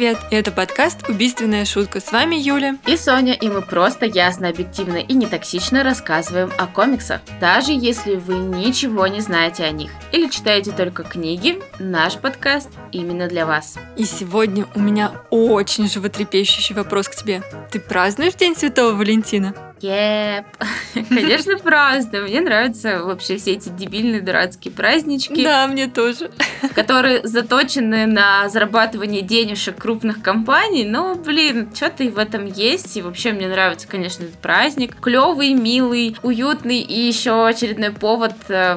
Привет! Это подкаст «Убийственная шутка». С вами Юля и Соня, и мы просто ясно, объективно и нетоксично рассказываем о комиксах. Даже если вы ничего не знаете о них или читаете только книги, наш подкаст именно для вас. И сегодня у меня очень животрепещущий вопрос к тебе. Ты празднуешь День Святого Валентина? Еп, конечно, просто. Мне нравятся вообще все эти дебильные дурацкие празднички. Да, мне тоже. Которые заточены на зарабатывание денежек крупных компаний. Но, блин, что-то и в этом есть. И вообще мне нравится, конечно, этот праздник. Клевый, милый, уютный. И еще очередной повод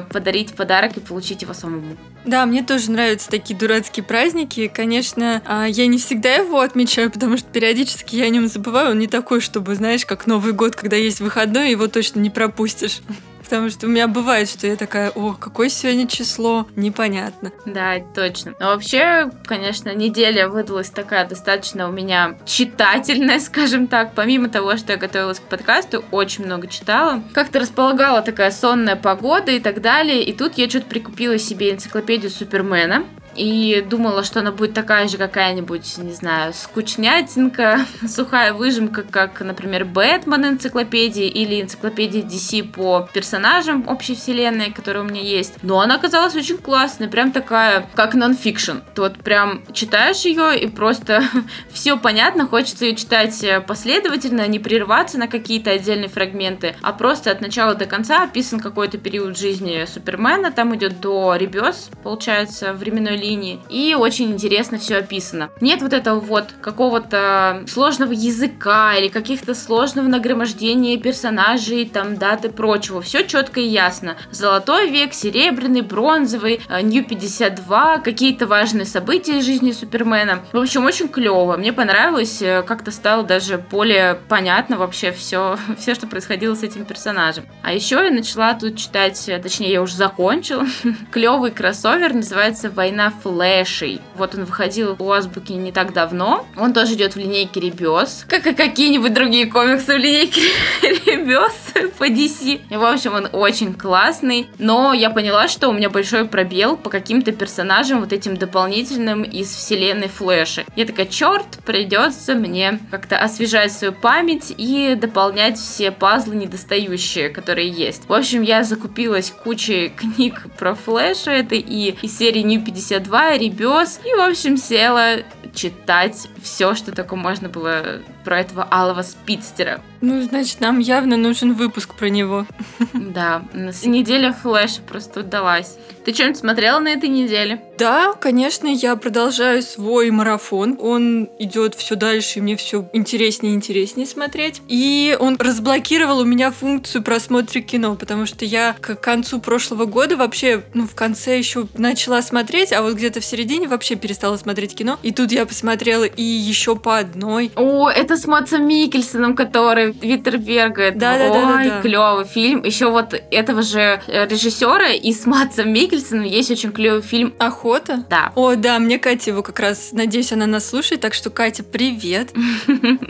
подарить подарок и получить его самому. Да, мне тоже нравятся такие дурацкие праздники. Конечно, я не всегда его отмечаю, потому что периодически я о нем забываю. Он не такой, чтобы, знаешь, как Новый год, когда есть выходной, его точно не пропустишь. Потому что у меня бывает, что я такая: о, какое сегодня число, непонятно. Да, точно. Но вообще, конечно, неделя выдалась такая достаточно у меня читательная, скажем так. Помимо того, что я готовилась к подкасту, очень много читала. Как-то располагала такая сонная погода и так далее. И тут я что-то прикупила себе энциклопедию Супермена. И думала, что она будет такая же какая-нибудь, не знаю, скучнятинка, сухая выжимка, как, например, Бэтмен энциклопедии или энциклопедия DC по персонажам общей вселенной, которая у меня есть. Но она оказалась очень классной, прям такая, как нонфикшн. Ты вот прям читаешь ее, и просто все понятно, хочется ее читать последовательно, не прерваться на какие-то отдельные фрагменты, а просто от начала до конца описан какой-то период жизни Супермена, там идет до Ребёс, получается, временной линии, и очень интересно все описано. Нет вот этого вот какого-то сложного языка или каких-то сложного нагромождения персонажей, там, даты, прочего. Все четко и ясно. Золотой век, серебряный, бронзовый, New 52, какие-то важные события из жизни Супермена. В общем, очень клево. Мне понравилось, как-то стало даже более понятно вообще все, что происходило с этим персонажем. А еще я начала тут читать, точнее, я уже закончила, клевый кроссовер, называется «Война Флэшей». Вот он выходил у Азбуки не так давно. Он тоже идет в линейке Ребёс, как и какие-нибудь другие комиксы в линейке Ребёс по DC. И, в общем, он очень классный. Но я поняла, что у меня большой пробел по каким-то персонажам вот этим дополнительным из вселенной Флэша. Я такая: черт, придется мне как-то освежать свою память и дополнять все пазлы недостающие, которые есть. В общем, я закупилась кучей книг про Флэша. Это и из серии New 52, Ребёс. И, в общем, села читать все, что только можно было про этого алого спидстера. Ну, значит, нам явно нужен выпуск про него. Да, неделя Флэша просто удалась. Ты что-нибудь смотрела на этой неделе? Да, конечно, я продолжаю свой марафон. Он идет все дальше, и мне все интереснее и интереснее смотреть. И он разблокировал у меня функцию просмотра кино, потому что я к концу прошлого года вообще, в конце еще начала смотреть, а вот где-то в середине вообще перестала смотреть кино. И тут я посмотрела «И еще по одной». О, это с Матсом Миккельсеном, который Виттерберга. Да. Ой, клевый фильм. Еще вот этого же режиссера и с Матсом Миккельсеном есть очень клевый фильм «Охота». Да. О, да, мне Катя его как раз, надеюсь, она нас слушает, так что, Катя, привет.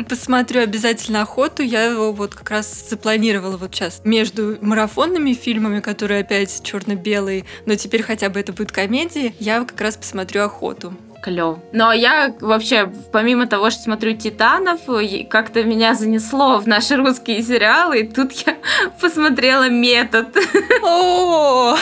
Посмотрю обязательно «Охоту». Я его вот как раз запланировала вот сейчас между марафонными фильмами, которые опять черно-белые, но теперь хотя бы это будет комедии. Я как раз посмотрю «Охоту». Клёв. Но я вообще, помимо того, что смотрю «Титанов», как-то меня занесло в наши русские сериалы, и тут я посмотрела «Метод». О!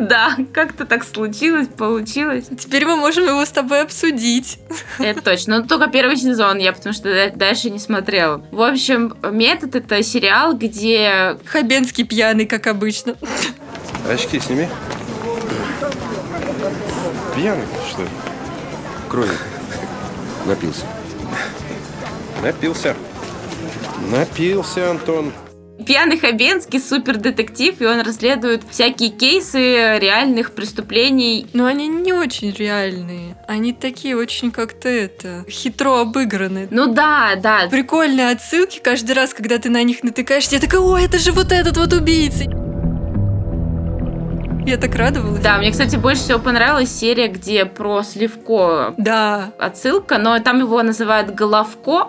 Да, как-то так случилось, получилось. Теперь мы можем его с тобой обсудить. Это точно. Но только первый сезон я, потому что дальше не смотрела. В общем, «Метод» — это сериал, где... Хабенский пьяный, как обычно. Очки сними. Пьяный, что ли? Крови. Напился, Антон. Пьяный Хабенский, супердетектив, и он расследует всякие кейсы реальных преступлений. Но они не очень реальные. Они такие очень как-то хитро обыграны. Ну да. Прикольные отсылки каждый раз, когда ты на них натыкаешься. Я такая: о, это же вот этот убийца. Я так радовалась. Да, мне, кстати, больше всего понравилась серия, где про Сливко отсылка, но там его называют Головко.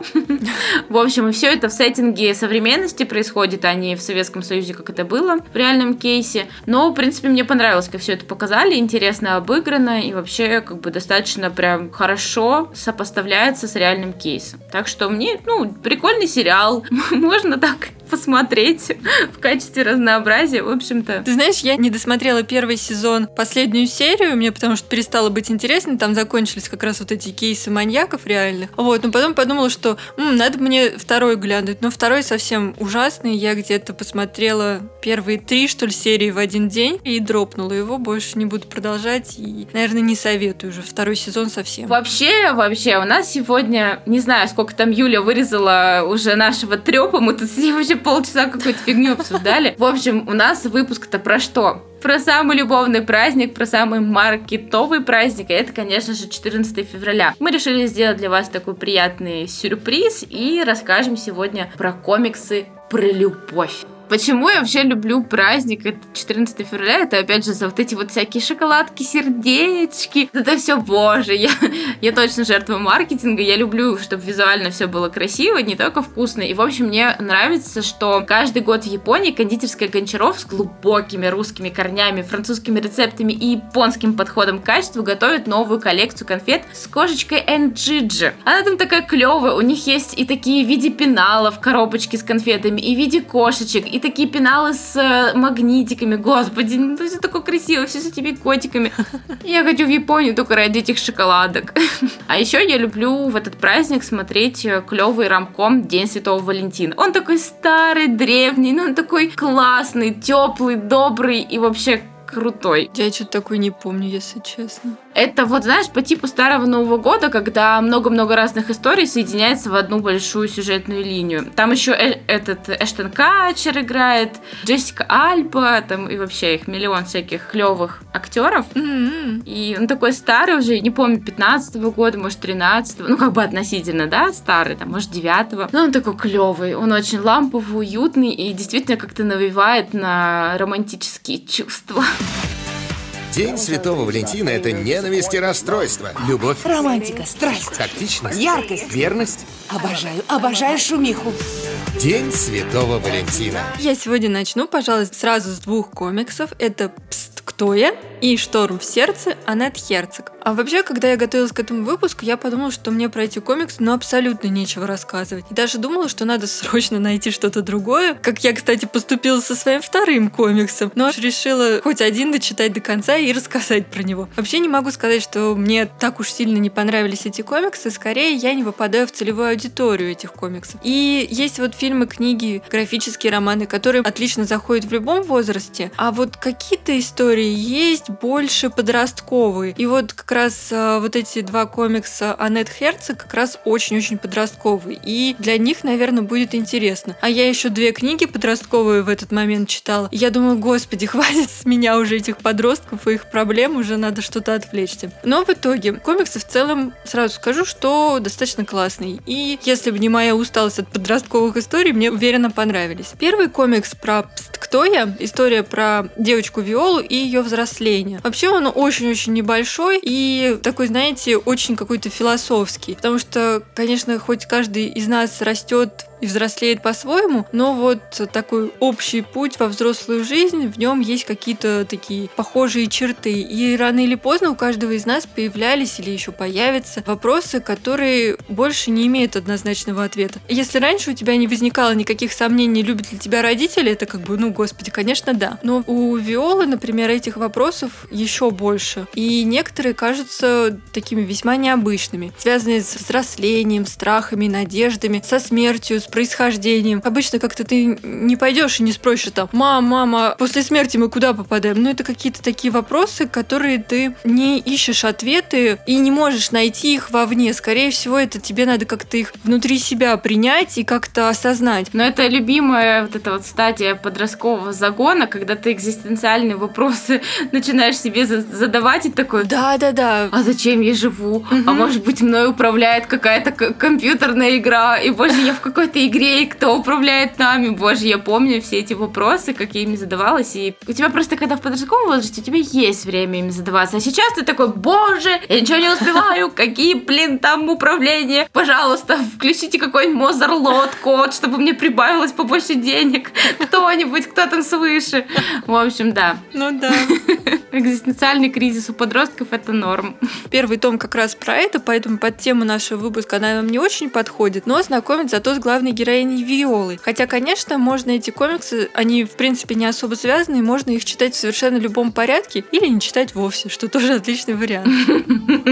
В общем, и все это в сеттинге современности происходит, а не в Советском Союзе, как это было в реальном кейсе. Но, в принципе, мне понравилось, как все это показали, интересно обыграно и вообще как бы достаточно прям хорошо сопоставляется с реальным кейсом. Так что мне, прикольный сериал. Можно так посмотреть в качестве разнообразия, в общем-то. Ты знаешь, я не досмотрела первый сезон, последнюю серию, мне потому что перестало быть интересно, там закончились как раз вот эти кейсы маньяков реальных. Вот, но потом подумала, что надо мне второй глянуть, но второй совсем ужасный, я где-то посмотрела первые 3, что ли, серии в один день и дропнула его, больше не буду продолжать и, наверное, не советую уже второй сезон совсем. Вообще, у нас сегодня, не знаю, сколько там Юля вырезала уже нашего трёпа, мы тут с ней вообще полчаса какую-то фигню обсуждали. В общем, у нас выпуск-то про что? Про самый любовный праздник, про самый маркетовый праздник, и это, конечно же, 14 февраля. Мы решили сделать для вас такой приятный сюрприз и расскажем сегодня про комиксы про любовь. Почему я вообще люблю праздник 14 февраля? Это, опять же, за вот эти вот всякие шоколадки, сердечки. Это все, боже, я точно жертва маркетинга. Я люблю, чтобы визуально все было красиво, не только вкусно. И, в общем, мне нравится, что каждый год в Японии кондитерская Гончаров с глубокими русскими корнями, французскими рецептами и японским подходом к качеству готовит новую коллекцию конфет с кошечкой Энджиджи. Она там такая клевая. У них есть и такие в виде пеналов коробочки с конфетами, и в виде кошечек, и такие пеналы с магнитиками. Господи, это все такое красиво, все с этими котиками. Я хочу в Японию только ради этих шоколадок. А еще я люблю в этот праздник смотреть клевый ромком «День Святого Валентина». Он такой старый, древний, но он такой классный, теплый, добрый и вообще крутой. Я что-то такое не помню, если честно. Это вот, знаешь, по типу старого Нового года, когда много-много разных историй соединяется в одну большую сюжетную линию. Там еще этот Эштон Катчер играет, Джессика Альба, там и вообще их миллион всяких клевых актеров. Mm-hmm. И он такой старый уже, не помню, 15-го года, может, 13-го, ну как бы относительно, да, старый, там, может, 9-го. Но он такой клевый, он очень ламповый, уютный и действительно как-то навевает на романтические чувства. День Святого Валентина – это ненависть и расстройство. Любовь. Романтика, страсть. Тактичность. Яркость. Верность. Обожаю шумиху. День Святого Валентина. Я сегодня начну, пожалуй, сразу с 2 комиксов. Это «Пссс, кто я?» и «Шторм в сердце» Аннет Херцог. А вообще, когда я готовилась к этому выпуску, я подумала, что мне про эти комиксы абсолютно нечего рассказывать. И даже думала, что надо срочно найти что-то другое, как я, кстати, поступила со своим вторым комиксом. Но решила хоть один дочитать до конца и рассказать про него. Вообще не могу сказать, что мне так уж сильно не понравились эти комиксы. Скорее, я не попадаю в целевую аудиторию этих комиксов. И есть вот фильмы, книги, графические романы, которые отлично заходят в любом возрасте. А вот какие-то истории есть больше подростковые. И вот как раз вот эти 2 комикса Аннет Херцог как раз очень-очень подростковые. И для них, наверное, будет интересно. А я еще 2 книги подростковые в этот момент читала. Я думаю, господи, хватит с меня уже этих подростков и их проблем, уже надо что-то отвлечься. Но в итоге комиксы в целом, сразу скажу, что достаточно классные. И если бы не моя усталость от подростковых историй, мне уверенно понравились. Первый комикс про «Пссс, кто я?» история про девочку Виолу и ее взросление. Вообще он очень-очень небольшой и такой, знаете, очень какой-то философский. Потому что, конечно, хоть каждый из нас растет и взрослеет по-своему, но вот такой общий путь во взрослую жизнь, в нем есть какие-то такие похожие черты. И рано или поздно у каждого из нас появлялись или еще появятся вопросы, которые больше не имеют однозначного ответа. Если раньше у тебя не возникало никаких сомнений, любят ли тебя родители, это как бы, господи, конечно, да. Но у Виолы, например, этих вопросов еще больше. И некоторые кажутся такими весьма необычными, связанные с взрослением, страхами, надеждами, со смертью, с происхождением. Обычно как-то ты не пойдешь и не спросишь там: мама, после смерти мы куда попадаем? Это какие-то такие вопросы, которые ты не ищешь ответы и не можешь найти их вовне. Скорее всего, это тебе надо как-то их внутри себя принять и как-то осознать. Но это любимая вот эта вот стадия подросткового загона, когда ты экзистенциальные вопросы начинаешь себе задавать и такой: да. А зачем я живу? А может быть, мной управляет какая-то компьютерная игра, и больше я в какой-то этой игре, и кто управляет нами. Боже, я помню все эти вопросы, как я ими задавалась. И у тебя просто, когда в подростковом возрасте, у тебя есть время ими задаваться. А сейчас ты такой, боже, я ничего не успеваю, какие, блин, там управления. Пожалуйста, включите какой-нибудь Мозерлот код, чтобы мне прибавилось побольше денег. Кто-нибудь, кто там свыше. В общем, да. Ну да. Экзистенциальный кризис у подростков – это норм. Первый том как раз про это, поэтому под тему нашего выпуска она нам не очень подходит, но знакомит зато с главной героиней Виолой. Хотя, конечно, можно эти комиксы, они, в принципе, не особо связаны, и можно их читать в совершенно любом порядке или не читать вовсе, что тоже отличный вариант.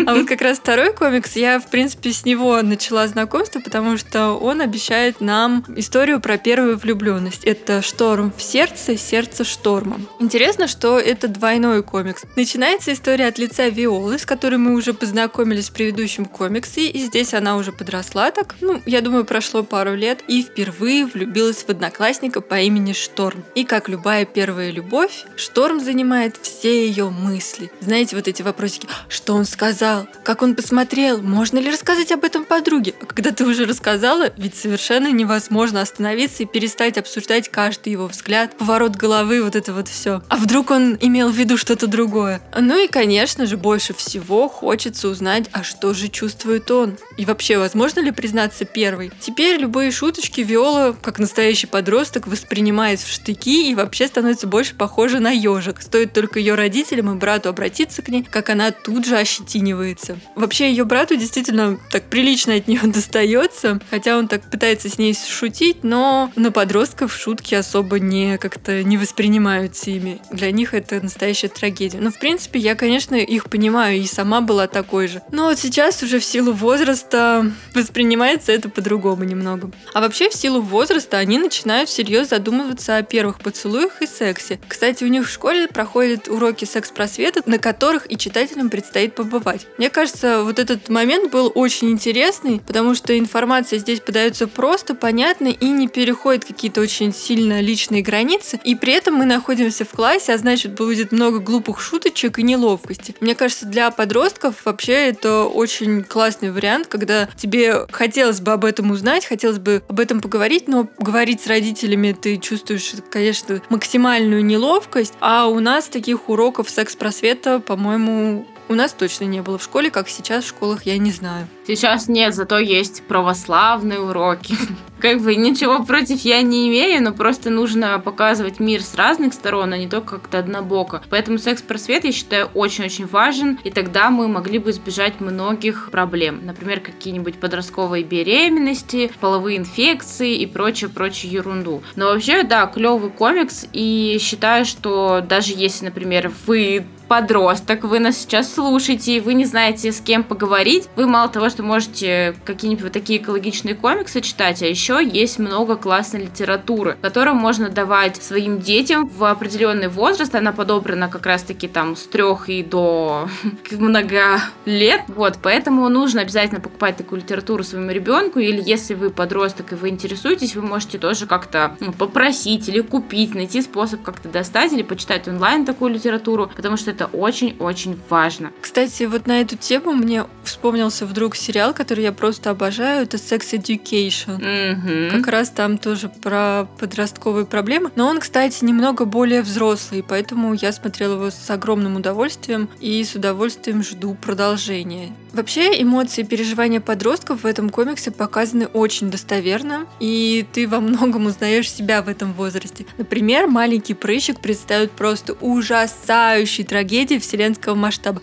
А вот как раз второй комикс, я, в принципе, с него начала знакомство, потому что он обещает нам историю про первую влюбленность. Это «Шторм в сердце, сердце штормом». Интересно, что это двойной комикс. Начинается история от лица Виолы, с которой мы уже познакомились в предыдущем комиксе, и здесь она уже подросла так, я думаю, прошло пару лет, и впервые влюбилась в одноклассника по имени Шторм. И как любая первая любовь, Шторм занимает все ее мысли. Знаете, вот эти вопросики, что он сказал, как он посмотрел, можно ли рассказать об этом подруге? А когда ты уже рассказала, ведь совершенно невозможно остановиться и перестать обсуждать каждый его взгляд, поворот головы, вот это вот все. А вдруг он имел в виду что-то другое? Ну и, конечно же, больше всего хочется узнать, а что же чувствует он? И вообще, возможно ли признаться первой? Теперь любые шуточки Виола, как настоящий подросток, воспринимает в штыки и вообще становится больше похожа на ежик. Стоит только ее родителям и брату обратиться к ней, как она тут же ощетинивается. Вообще, ее брату действительно так прилично от нее достается, хотя он так пытается с ней шутить, но на подростков шутки особо не как-то не воспринимаются ими. Для них это настоящая трагедия. Но, в принципе, я, конечно, их понимаю и сама была такой же. Но вот сейчас уже в силу возраста воспринимается это по-другому немного. А вообще, в силу возраста они начинают всерьез задумываться о первых поцелуях и сексе. Кстати, у них в школе проходят уроки секс-просвета, на которых и читателям предстоит побывать. Мне кажется, вот этот момент был очень интересный, потому что информация здесь подается просто, понятно и не переходит какие-то очень сильно личные границы. И при этом мы находимся в классе, а значит, будет много глупых шуточек и неловкости. Мне кажется, для подростков вообще это очень классный вариант, когда тебе хотелось бы об этом узнать, хотелось бы об этом поговорить, но говорить с родителями ты чувствуешь, конечно, максимальную неловкость, а у нас таких уроков секс-просвета, по-моему, у нас точно не было в школе, как сейчас в школах, я не знаю. Сейчас нет, зато есть православные уроки. Как бы ничего против я не имею, но просто нужно показывать мир с разных сторон, а не только как-то однобоко. Поэтому секс-просвет, я считаю, очень-очень важен, и тогда мы могли бы избежать многих проблем. Например, какие-нибудь подростковые беременности, половые инфекции и прочую-прочую ерунду. Но вообще, да, клевый комикс, и считаю, что даже если, например, вы подросток, вы нас сейчас слушаете, и вы не знаете, с кем поговорить, вы мало того, что можете какие-нибудь вот такие экологичные комиксы читать, а еще есть много классной литературы, которую можно давать своим детям в определенный возраст. Она подобрана как раз-таки там с 3 и до много лет. Вот, поэтому нужно обязательно покупать такую литературу своему ребенку, или если вы подросток и вы интересуетесь, вы можете тоже как-то попросить или купить, найти способ как-то достать или почитать онлайн такую литературу, потому что это очень-очень важно. Кстати, вот на эту тему мне вспомнился вдруг сериал, который я просто обожаю, это Sex Education. Как раз там тоже про подростковые проблемы, но он, кстати, немного более взрослый, поэтому я смотрела его с огромным удовольствием и с удовольствием жду продолжения. Вообще, эмоции и переживания подростков в этом комиксе показаны очень достоверно, и ты во многом узнаешь себя в этом возрасте. Например, маленький прыщик представит просто ужасающей трагедии вселенского масштаба.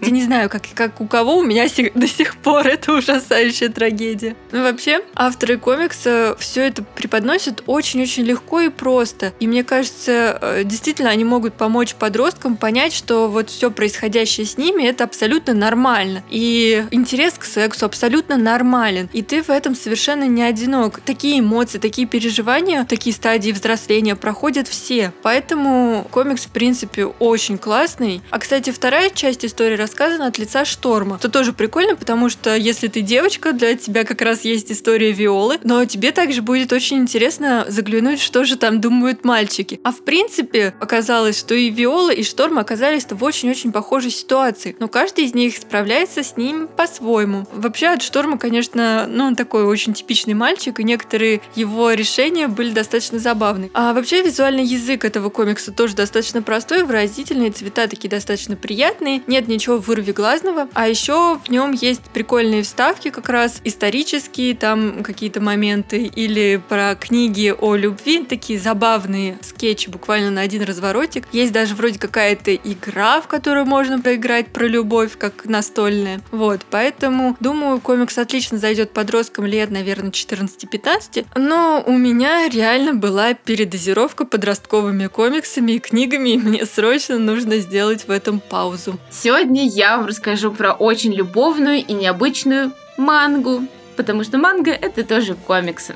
Я не знаю, как у кого, у меня до сих пор это ужасающая трагедия. Ну вообще, авторы комикса все это преподносят очень-очень легко и просто. И мне кажется, действительно, они могут помочь подросткам понять, что вот все происходящее с ними, это абсолютно нормально. И интерес к сексу абсолютно нормален. И ты в этом совершенно не одинок. Такие эмоции, такие переживания, такие стадии взросления проходят все. Поэтому комикс, в принципе, очень классный. А, кстати, вторая часть истории рассказана от лица Шторма, что тоже прикольно, потому что если ты девочка, для тебя как раз есть история Виолы, но тебе также будет очень интересно заглянуть, что же там думают мальчики. А в принципе, оказалось, что и Виола, и Шторм оказались в очень-очень похожей ситуации, но каждый из них справляется с ним по-своему. Вообще от Шторма, конечно, он такой очень типичный мальчик, и некоторые его решения были достаточно забавны. А вообще визуальный язык этого комикса тоже достаточно простой, выразительный, цвета такие достаточно приятные, нет ничего вырвиглазного. А еще в нем есть прикольные вставки как раз исторические, там какие-то моменты, или про книги о любви, такие забавные скетчи буквально на один разворотик. Есть даже вроде какая-то игра, в которую можно поиграть про любовь, как настольная. Вот, поэтому, думаю, комикс отлично зайдет подросткам лет, наверное, 14-15, но у меня реально была передозировка подростковыми комиксами и книгами, и мне срочно нужно сделать в этом паузу. Сегодня я вам расскажу про очень любовную и необычную мангу, потому что манга — это тоже комиксы.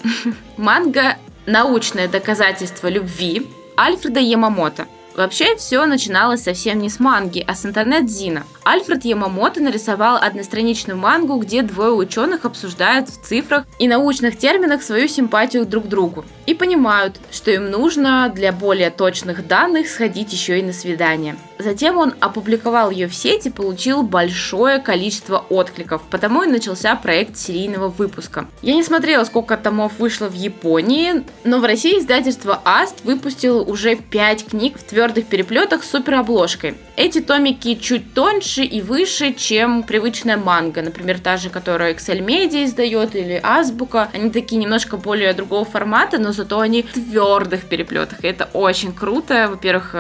Манга «Научное доказательство любви» Альфреда Ямамото. Вообще, все начиналось совсем не с манги, а с интернет-зина. Альфред Ямамото нарисовал одностраничную мангу, где двое ученых обсуждают в цифрах и научных терминах свою симпатию друг к другу. И понимают, что им нужно для более точных данных сходить еще и на свидание. Затем он опубликовал ее в сети и получил большое количество откликов, потому и начался проект серийного выпуска. Я не смотрела, сколько томов вышло в Японии, но в России издательство АСТ выпустило уже 5 книг в твердых переплетах с суперобложкой. Эти томики чуть тоньше и выше, чем привычная манга, например, та же, которую Excel Media издает, или Азбука. Они такие немножко более другого формата, но зато они в твердых переплетах. И это очень круто. Во-первых,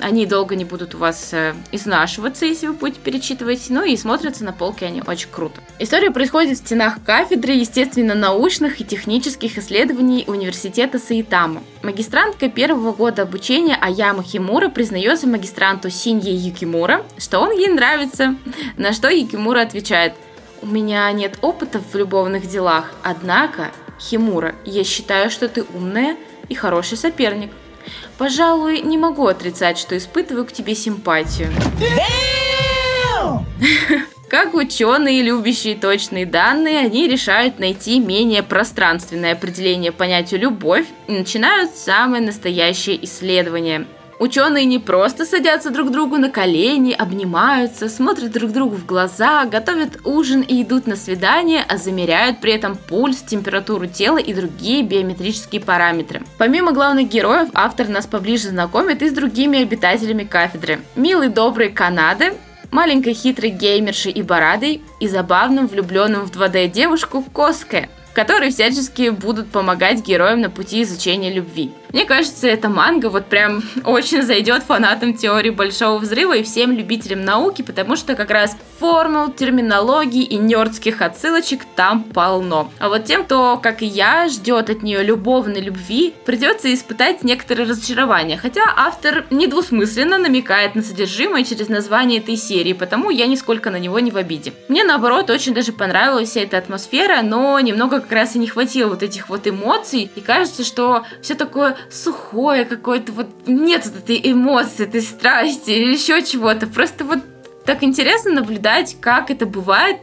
они долго не будут у вас изнашиваться, если вы будете перечитывать, и смотрятся на полке они очень круто. История происходит в стенах кафедры, естественно, научных и технических исследований университета Саитама. Магистрантка первого года обучения Аяма Химура признается магистранту Синье Юкимура, что он ей нравится, на что Юкимура отвечает: «У меня нет опыта в любовных делах, однако, Химура, я считаю, что ты умная и хороший соперник. Пожалуй, не могу отрицать, что испытываю к тебе симпатию». Как ученые, любящие точные данные, они решают найти менее пространственное определение понятию «любовь» и начинают самое настоящее исследование. Ученые не просто садятся друг другу на колени, обнимаются, смотрят друг другу в глаза, готовят ужин и идут на свидание, а замеряют при этом пульс, температуру тела и другие биометрические параметры. Помимо главных героев, автор нас поближе знакомит и с другими обитателями кафедры. Милый, добрый Канады, маленькой хитрой геймершей и барадой, и забавным, влюбленным в 2D девушку Коске, которые всячески будут помогать героям на пути изучения любви. Мне кажется, эта манга вот прям очень зайдет фанатам теории Большого Взрыва и всем любителям науки, потому что как раз формул, терминологий и нердских отсылочек там полно. А вот тем, кто, как и я, ждет от нее любовной любви, придется испытать некоторые разочарования. Хотя автор недвусмысленно намекает на содержимое через название этой серии, потому я нисколько на него не в обиде. Мне, наоборот, очень даже понравилась вся эта атмосфера, но немного как раз и не хватило вот этих вот эмоций, и кажется, что все такое сухое какое-то, вот нет этой эмоции, этой страсти или еще чего-то. Просто вот так интересно наблюдать, как это бывает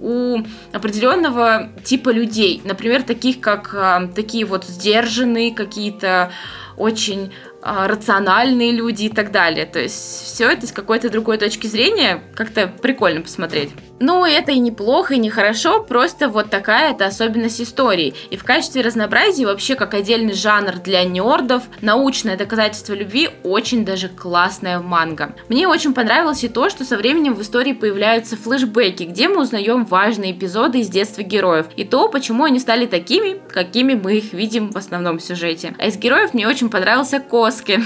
у определенного типа людей. Например, таких как такие вот сдержанные, какие-то очень рациональные люди и так далее. То есть все это с какой-то другой точки зрения как-то прикольно посмотреть. Ну, это и неплохо, и нехорошо, просто вот такая это особенность истории. И в качестве разнообразия вообще как отдельный жанр для нердов «Научное доказательство любви» очень даже классная манга. Мне очень понравилось и то, что со временем в истории появляются флешбеки, где мы узнаем важные эпизоды из детства героев и то, почему они стали такими, какими мы их видим в основном сюжете. А из героев мне очень понравился Коски,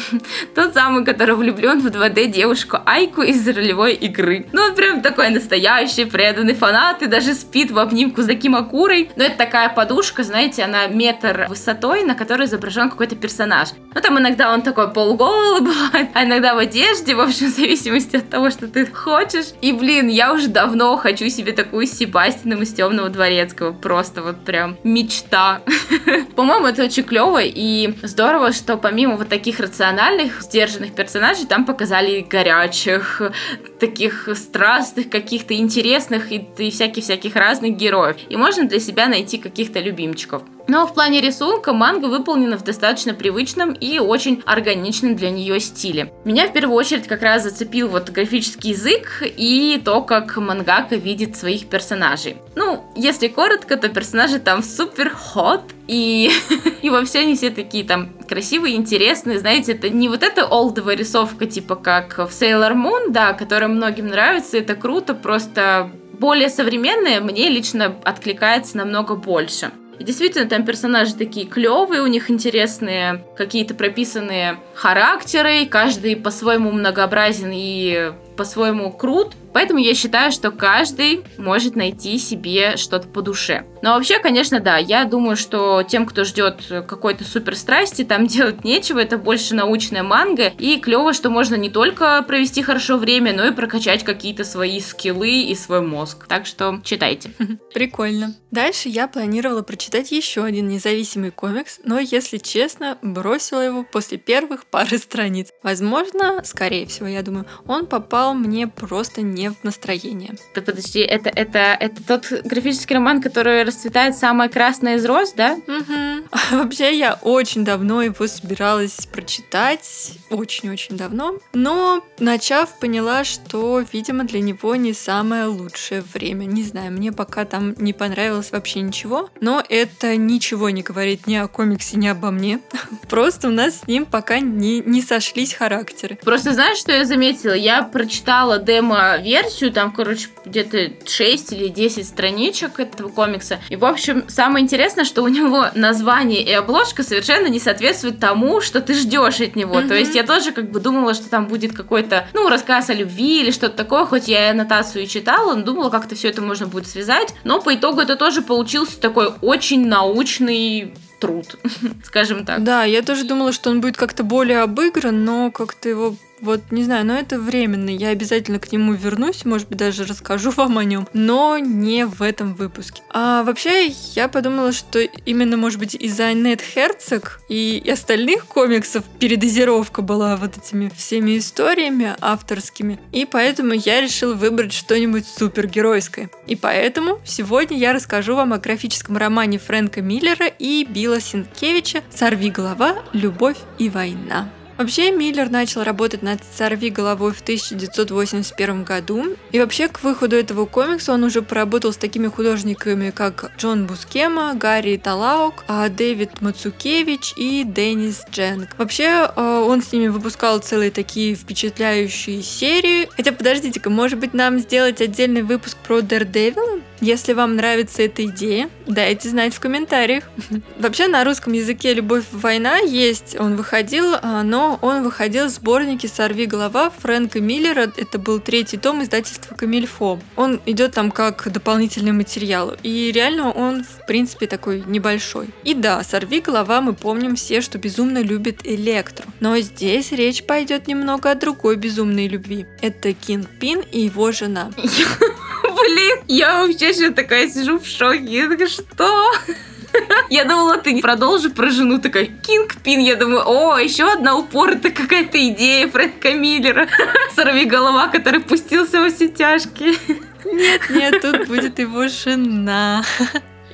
тот самый, который влюблен в 2D девушку Айку из ролевой игры. Он прям такой настоящий преданный фанат и даже спит в обнимку за Кимакурой. Но это такая подушка, знаете, она метр высотой, на которой изображен какой-то персонаж. Но там иногда он такой полуголый бывает, а иногда в одежде, в общем, в зависимости от того, что ты хочешь. И, блин, я уже давно хочу себе такую с Себастьяном из Темного Дворецкого. Просто вот прям мечта. По-моему, это очень клево и здорово, что помимо вот таких таких рациональных, сдержанных персонажей, там показали горячих, таких страстных, каких-то интересных и всяких-всяких разных героев. И можно для себя найти каких-то любимчиков. Но в плане рисунка манга выполнена в достаточно привычном и очень органичном для нее стиле. Меня в первую очередь как раз зацепил графический язык и то, как мангака видит своих персонажей. Ну, если коротко, то персонажи там супер хот, и вообще они все такие там красивые, интересные, знаете, это не вот эта олдовая рисовка, типа как в Sailor Moon, да, которая многим нравится, это круто, просто более современная мне лично откликается намного больше. И действительно, там персонажи такие клевые, у них интересные какие-то прописанные характеры, каждый по-своему многообразен и по-своему крут. Поэтому я считаю, что каждый может найти себе что-то по душе. Но вообще, конечно, да, я думаю, что тем, кто ждет какой-то суперстрасти, там делать нечего, это больше научная манга. И клево, что можно не только провести хорошо время, но и прокачать какие-то свои скиллы и свой мозг. Так что читайте. Прикольно. Дальше я планировала прочитать еще один независимый комикс, но, если честно, бросила его после первых пары страниц. Возможно, скорее всего, я думаю, он попал мне просто не в настроение. Так подожди, это тот графический роман, который расцветает самая красная из роз, да? Угу. Вообще, я очень давно его собиралась прочитать, очень-очень давно, но, начав, поняла, что, видимо, для него не самое лучшее время. Не знаю, мне пока там не понравилось вообще ничего, но это ничего не говорит ни о комиксе, ни обо мне. Просто у нас с ним пока не сошлись характеры. Просто знаешь, что я заметила? Я прочитала демо-версию, там, где-то 6 или 10 страничек этого комикса. И, в общем, самое интересное, что у него название и обложка совершенно не соответствуют тому, что ты ждешь от него. Mm-hmm. То есть я тоже думала, что там будет какой-то, рассказ о любви или что-то такое, хоть я и аннотацию читала, но думала, как-то все это можно будет связать. Но по итогу это тоже получился такой очень научный труд, скажем так. Да, я тоже думала, что он будет как-то более обыгран, но как-то его... не знаю, но это временно. Я обязательно к нему вернусь, может быть, даже расскажу вам о нем, но не в этом выпуске. А вообще, я подумала, что именно, может быть, из-за Аннет Херцог и остальных комиксов передозировка была этими всеми историями авторскими, и поэтому я решила выбрать что-нибудь супергеройское. И поэтому сегодня я расскажу вам о графическом романе Фрэнка Миллера и Билла Сенкевича «Сорви голова. Любовь и война». Вообще, Миллер начал работать над «Сорви головой» в 1981 году. И вообще, к выходу этого комикса он уже поработал с такими художниками, как Джон Бускема, Гарри Талаук, Дэвид Мацукевич и Деннис Дженк. Вообще, он с ними выпускал целые такие впечатляющие серии. Хотя, подождите-ка, может быть, нам сделать отдельный выпуск про Дэрдевила? Если вам нравится эта идея, дайте знать в комментариях. Вообще, на русском языке «Любовь и война» есть, он выходил, но он выходил в сборнике «Сорви голова» Фрэнка Миллера. Это был 3-й том издательства «Камильфо». Он идет там как дополнительный материал. И реально он, в принципе, такой небольшой. И да, «Сорви голова» мы помним все, что безумно любит Электру. Но здесь речь пойдет немного о другой безумной любви. Это Кинг Пин и его жена. Блин, я вообще сейчас такая сижу в шоке. Я такая, что? Я думала, ты продолжишь про жену, такая, Кинг Пин. Я думаю, еще одна упоротая какая-то идея Фрэнка Миллера. Сорви голова, который пустился во все тяжкие. Нет, тут будет его жена.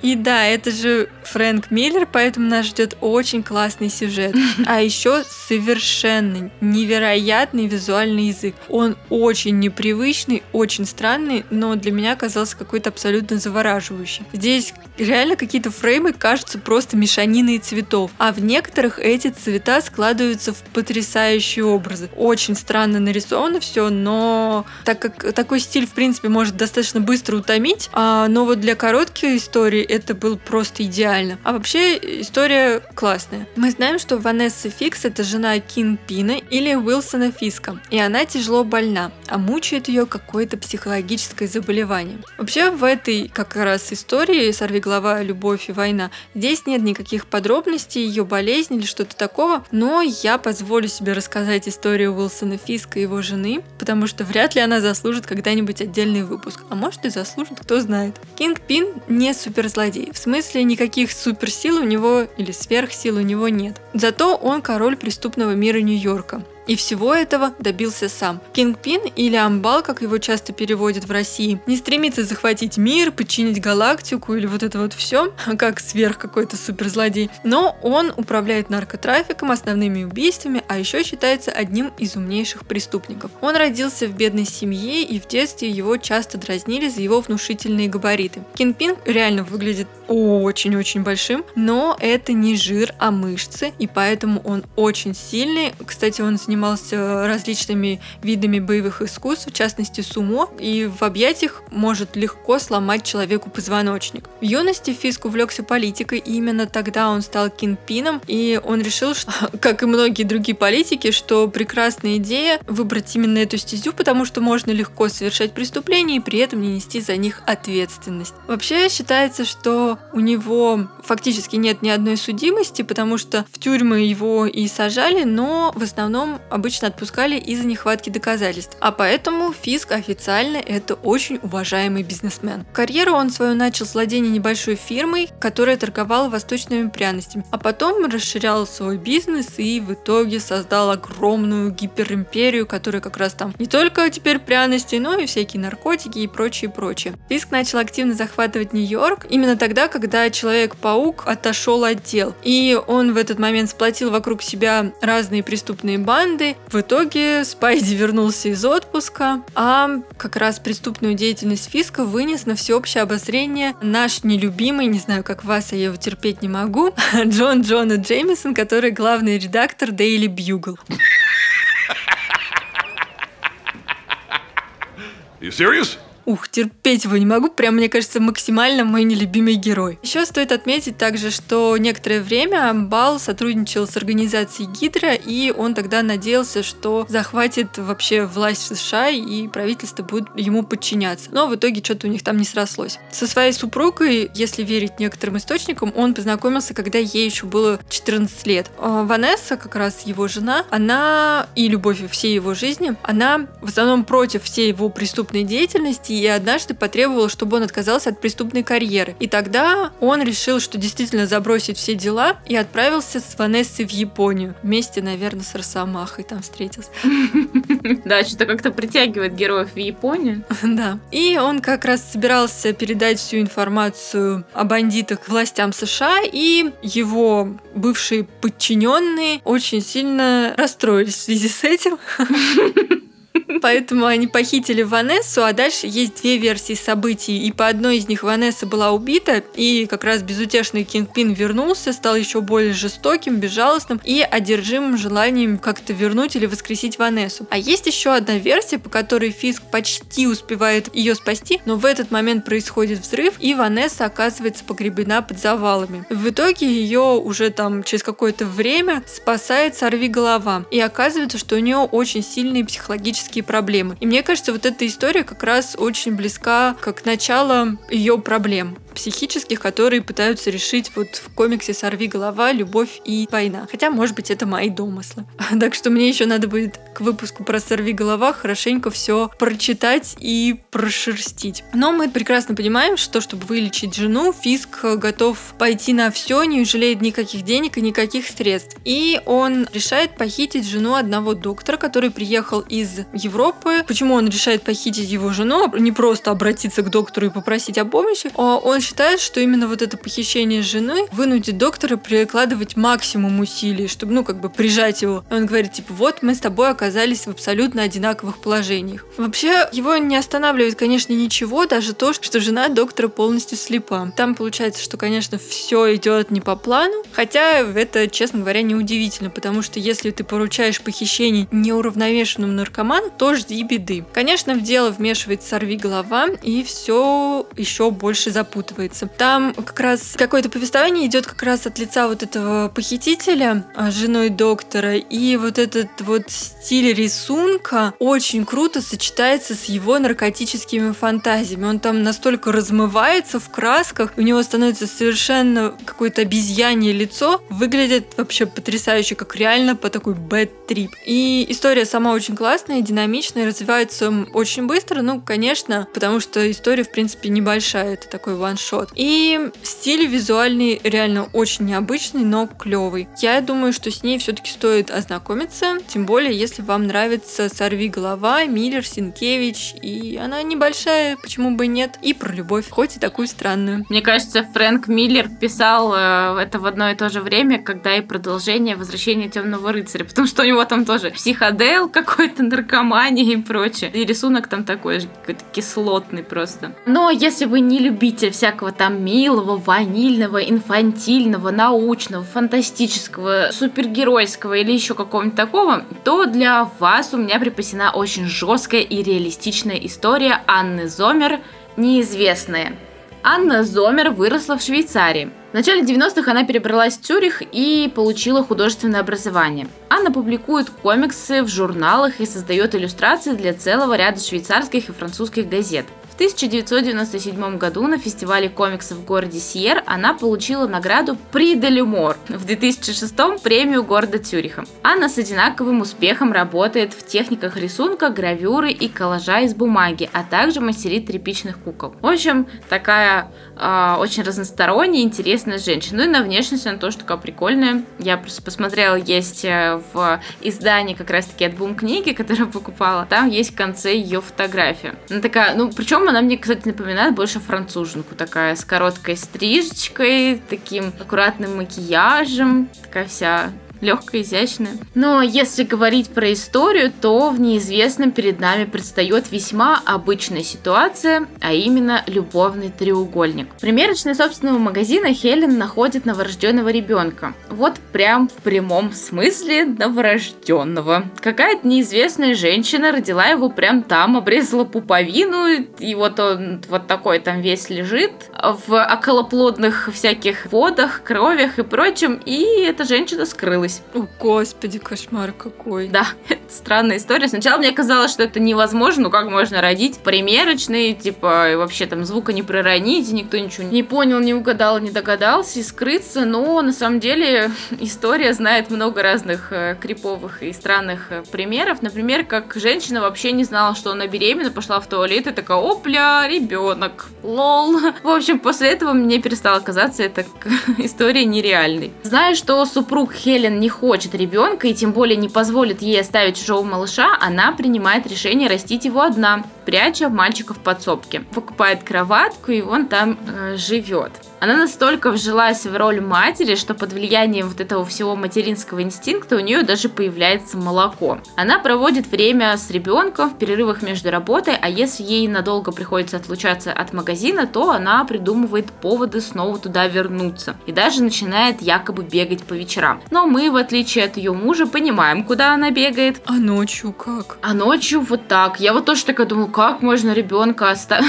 И да, это же Фрэнк Миллер, поэтому нас ждет очень классный сюжет. А еще совершенно невероятный визуальный язык. Он очень непривычный, очень странный, но для меня оказался какой-то абсолютно завораживающий. Здесь реально какие-то фреймы кажутся просто мешаниной цветов, а в некоторых эти цвета складываются в потрясающие образы. Очень странно нарисовано все, но так как такой стиль, в принципе, может достаточно быстро утомить, но для коротких историй это было просто идеально. А вообще, история классная. Мы знаем, что Ванесса Фикс — это жена Кинг Пина или Уилсона Фиска, и она тяжело больна, а мучает ее какое-то психологическое заболевание. Вообще, в этой как раз истории «Сорви голова, любовь и война» здесь нет никаких подробностей ее болезни или что-то такого, но я позволю себе рассказать историю Уилсона Фиска и его жены, потому что вряд ли она заслужит когда-нибудь отдельный выпуск. А может, и заслужит, кто знает. Кинг Пин не суперзлодей, в смысле никаких никаких суперсил у него или сверхсил у него нет. Зато он король преступного мира Нью-Йорка. И всего этого добился сам. Кинг Пин, или Амбал, как его часто переводят в России, не стремится захватить мир, подчинить галактику или вот это вот все, как сверх какой-то суперзлодей. Но он управляет наркотрафиком, основными убийствами, а еще считается одним из умнейших преступников. Он родился в бедной семье, и в детстве его часто дразнили за его внушительные габариты. Кинг Пин реально выглядит очень-очень большим, но это не жир, а мышцы, и поэтому он очень сильный. Кстати, он занимался различными видами боевых искусств, в частности сумо, и в объятиях может легко сломать человеку позвоночник. В юности Фиск увлекся политикой, и именно тогда он стал кингпином, и он решил, что, как и многие другие политики, что прекрасная идея выбрать именно эту стезю, потому что можно легко совершать преступления и при этом не нести за них ответственность. Вообще считается, что у него фактически нет ни одной судимости, потому что в тюрьмы его и сажали, но в основном обычно отпускали из-за нехватки доказательств, а поэтому Фиск официально это очень уважаемый бизнесмен. Карьеру он свою начал с владения небольшой фирмой, которая торговала восточными пряностями, а потом расширял свой бизнес и в итоге создал огромную гиперимперию, которая как раз там не только теперь пряности, но и всякие наркотики и прочее. Фиск начал активно захватывать Нью-Йорк именно тогда, когда Человек-паук отошел от дел, и он в этот момент сплотил вокруг себя разные преступные банды. В итоге Спайди вернулся из отпуска, а как раз преступную деятельность Фиска вынес на всеобщее обозрение наш нелюбимый, не знаю как вас, а я его терпеть не могу, Джон Джона Джеймисон, который главный редактор Daily Bugle. You serious? Ух, терпеть его не могу, прям, мне кажется, максимально мой нелюбимый герой. Еще стоит отметить также, что некоторое время Амбал сотрудничал с организацией Гидра, и он тогда надеялся, что захватит вообще власть в США, и правительство будет ему подчиняться. Но в итоге что-то у них там не срослось. Со своей супругой, если верить некоторым источникам, он познакомился, когда ей еще было 14 лет. Ванесса, как раз его жена, она и любовь всей его жизни, она в основном против всей его преступной деятельности, и однажды потребовала, чтобы он отказался от преступной карьеры. И тогда он решил, что действительно забросит все дела, и отправился с Ванессой в Японию. Вместе, наверное, с Росомахой там встретился. Да, что-то как-то притягивает героев в Японию. Да. И он как раз собирался передать всю информацию о бандитах властям США, и его бывшие подчиненные очень сильно расстроились в связи с этим. Поэтому они похитили Ванессу, а дальше есть две версии событий. И по одной из них Ванесса была убита, и как раз безутешный Кинг Пин вернулся, стал еще более жестоким, безжалостным и одержимым желанием как-то вернуть или воскресить Ванессу. А есть еще одна версия, по которой Фиск почти успевает ее спасти, но в этот момент происходит взрыв, и Ванесса оказывается погребена под завалами. В итоге ее уже там через какое-то время спасает Сорви голова, и оказывается, что у нее очень сильные психологические проблемы. И мне кажется, вот эта история как раз очень близка как начало ее проблем психических, которые пытаются решить вот в комиксе «Сорви голова», «Любовь и война». Хотя, может быть, это мои домыслы. Так что мне еще надо будет к выпуску про «Сорви голова» хорошенько все прочитать и прошерстить. Но мы прекрасно понимаем, что, чтобы вылечить жену, Фиск готов пойти на все, не жалеет никаких денег и никаких средств. И он решает похитить жену одного доктора, который приехал из Европы. Почему он решает похитить его жену, не просто обратиться к доктору и попросить о помощи? Он считает, что именно вот это похищение жены вынудит доктора прикладывать максимум усилий, чтобы, прижать его. Он говорит, вот мы с тобой оказались в абсолютно одинаковых положениях. Вообще, его не останавливает, конечно, ничего, даже то, что жена доктора полностью слепа. Там получается, что, конечно, все идет не по плану, хотя это, честно говоря, неудивительно, потому что если ты поручаешь похищение неуравновешенному наркоману, то жди беды. Конечно, в дело вмешивается Сорви голова, и все еще больше запутывается. Там как раз какое-то повествование идет как раз от лица вот этого похитителя, женой доктора, и вот этот вот стиль стиль рисунка очень круто сочетается с его наркотическими фантазиями. Он там настолько размывается в красках, у него становится совершенно какое-то обезьянье лицо, выглядит вообще потрясающе, как реально по такой бэд-трип. И история сама очень классная, динамичная, развивается очень быстро, ну, конечно, потому что история, в принципе, небольшая, это такой ваншот. И стиль визуальный реально очень необычный, но клевый. Я думаю, что с ней все-таки стоит ознакомиться, тем более, если вам нравится «Сорви голова», Миллер, Сенкевич, и она небольшая, почему бы нет, и про любовь, хоть и такую странную. Мне кажется, Фрэнк Миллер писал это в одно и то же время, когда и продолжение «Возвращение темного рыцаря», потому что у него там тоже психодел какой-то, наркомания и прочее. И рисунок там такой же, какой-то кислотный просто. Но если вы не любите всякого там милого, ванильного, инфантильного, научного, фантастического, супергеройского или еще какого-нибудь такого, то для вас у меня припасена очень жесткая и реалистичная история Анны Зомер «Неизвестные». Анна Зомер выросла в Швейцарии. В начале 90-х она перебралась в Цюрих и получила художественное образование. Анна публикует комиксы в журналах и создает иллюстрации для целого ряда швейцарских и французских газет. В 1997 году на фестивале комиксов в городе Сьер она получила награду «При де Люмор», в 2006-м премию города Цюриха. Анна с одинаковым успехом работает в техниках рисунка, гравюры и коллажа из бумаги, а также мастерит тряпичных кукол. В общем, такая очень разносторонняя, интересная женщина. Ну и на внешность она тоже такая прикольная. Я просто посмотрела, есть в издании как раз-таки от Бум книги, которую покупала, там есть в конце ее фотография. Она такая, ну причем она мне, кстати, напоминает больше француженку. Такая с короткой стрижечкой, таким аккуратным макияжем. Такая вся легкая, изящная. Но если говорить про историю, то в «Неизвестном» перед нами предстает весьма обычная ситуация, а именно любовный треугольник. В примерочной собственного магазина Хелен находит новорожденного ребенка. Вот прям в прямом смысле новорожденного. Какая-то неизвестная женщина родила его прям там, обрезала пуповину, и вот он вот такой там весь лежит в околоплодных всяких водах, кровях и прочем, и эта женщина скрылась. О, господи, кошмар какой. Да, это странная история. Сначала мне казалось, что это невозможно, ну как можно родить в примерочной, типа, и вообще там звука не проронить, никто ничего не понял, не угадал, не догадался, и скрыться, но на самом деле история знает много разных криповых и странных примеров. Например, как женщина вообще не знала, что она беременна, пошла в туалет и такая, опля, ребенок, лол. В общем, после этого мне перестала казаться эта история нереальной. Знаю, что супруг Хелен не хочет ребенка и тем более не позволит ей оставить чужого малыша, она принимает решение растить его одна, пряча мальчика в подсобке. Покупает кроватку, и он там живет. Она настолько вжилась в роль матери, что под влиянием вот этого всего материнского инстинкта у нее даже появляется молоко. Она проводит время с ребенком в перерывах между работой, а если ей надолго приходится отлучаться от магазина, то она придумывает поводы снова туда вернуться и даже начинает якобы бегать по вечерам. Но мы, в отличие от ее мужа, понимаем, куда она бегает. А ночью как? А ночью вот так. Я вот тоже такая думала, как можно ребенка оставить?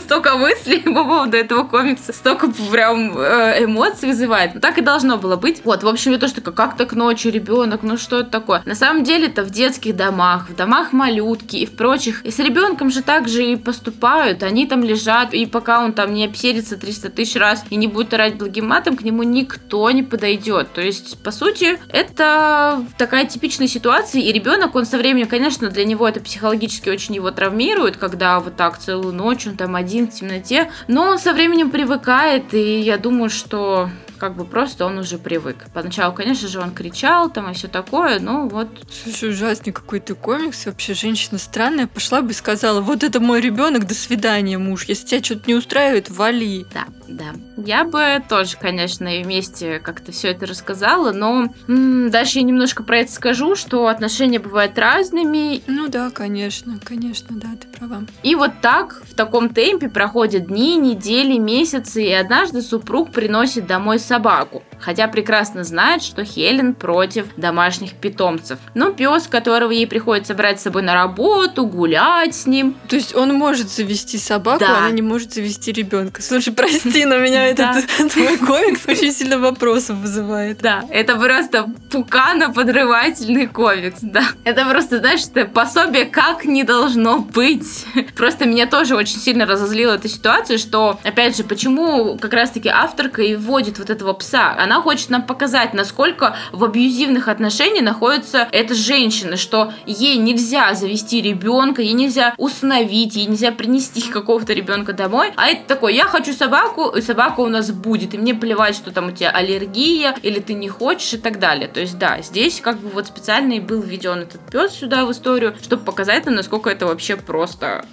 Столько мыслей по поводу этого комикса, столько прям эмоций вызывает. Так и должно было быть. Вот, в общем, я тоже такая, как так ночью ребенок, ну что это такое? На самом деле это в детских домах, в домах малютки и в прочих. И с ребенком же так же и поступают. Они там лежат, и пока он там не обсерится 300 тысяч раз и не будет орать благим матом, к нему никто не подойдет. То есть, по сути, это такая типичная ситуация, и ребенок, он со временем, конечно, для него это психологически очень его травмирует, когда вот так целую ночь он там один в темноте, но он со временем привыкает, и я думаю, что как бы просто он уже привык. Поначалу, конечно же, он кричал там и все такое, но вот... Слушай, ужасный какой-то комикс. Вообще женщина странная. Пошла бы и сказала, вот это мой ребенок, до свидания, муж. Если тебя что-то не устраивает, вали. Да, да. Я бы тоже, конечно, и вместе как-то все это рассказала, но дальше я немножко про это скажу, что отношения бывают разными. Ну да, конечно, да, ты права. И вот так, в таком темпе проходят дни, недели, месяцы, и однажды супруг приносит домой собаку. хотя прекрасно знает, что Хелен против домашних питомцев. Но пес, которого ей приходится брать с собой на работу, гулять с ним. То есть он может завести собаку, да. А она не может завести ребенка. Слушай, прости, но меня этот твой комикс очень сильно вопросов вызывает. Да, это просто пукано-подрывательный комикс, да. Это просто, знаешь, пособие как не должно быть. Просто меня тоже очень сильно разозлила эта ситуация, что, опять же, почему как раз-таки авторка и вводит вот этого пса. Она хочет нам показать, насколько в абьюзивных отношениях находится эта женщина, что ей нельзя завести ребенка, ей нельзя усыновить, ей нельзя принести какого-то ребенка домой. А это такой, я хочу собаку, и собака у нас будет, и мне плевать, что там у тебя аллергия, или ты не хочешь, и так далее. То есть, да, здесь как бы вот специально и был введен этот пес сюда в историю, чтобы показать нам, насколько это вообще просто...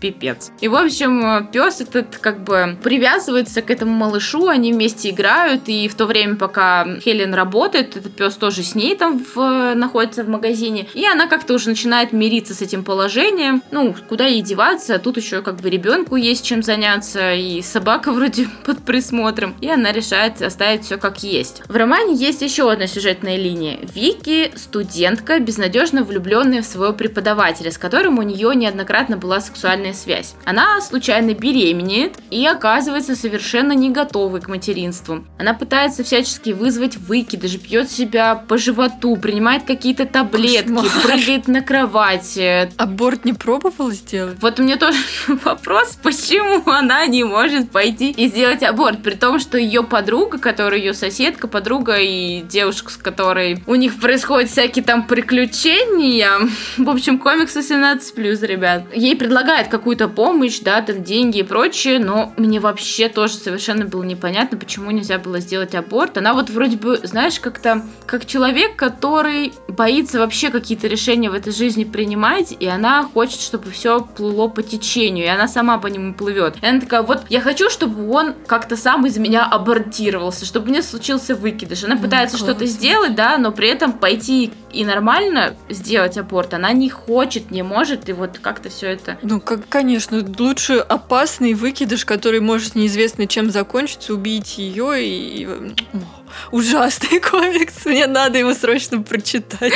пипец. И, в общем, пес этот как бы привязывается к этому малышу, они вместе играют, и в то время, пока Хелен работает, этот пес тоже с ней там находится в магазине, и она как-то уже начинает мириться с этим положением, ну, куда ей деваться, а тут еще как бы ребенку есть чем заняться, и собака вроде под присмотром, и она решает оставить все как есть. В романе есть еще одна сюжетная линия. Вики, студентка, безнадежно влюбленная в своего преподавателя, с которым у нее неоднократно была сексуальная связь. Она случайно беременеет и оказывается совершенно не готовой к материнству. Она пытается всячески вызвать выкидыш, бьет себя по животу, принимает какие-то таблетки, прыгает на кровати. Аборт не пробовала сделать? Вот у меня тоже вопрос, почему она не может пойти и сделать аборт, при том, что ее подруга, которая ее соседка, подруга и девушка, с которой у них происходят всякие там приключения. В общем, комикс 18+, ребят. Ей предлагают какую-то помощь, да, там деньги и прочее, но мне вообще тоже совершенно было непонятно, почему нельзя было сделать аборт. Она вот вроде бы, знаешь, как-то как человек, который боится вообще какие-то решения в этой жизни принимать, и она хочет, чтобы все плыло по течению, и она сама по нему плывет. И она такая, вот я хочу, чтобы он как-то сам из меня абортировался, чтобы у меня случился выкидыш. Она пытается что-то сделать, да, но при этом пойти и нормально сделать аборт она не хочет, не может, и вот как-то все это... Ну, конечно, лучше опасный выкидыш, который может неизвестно чем закончиться, убить ее и... Ужасный комикс, мне надо его срочно прочитать.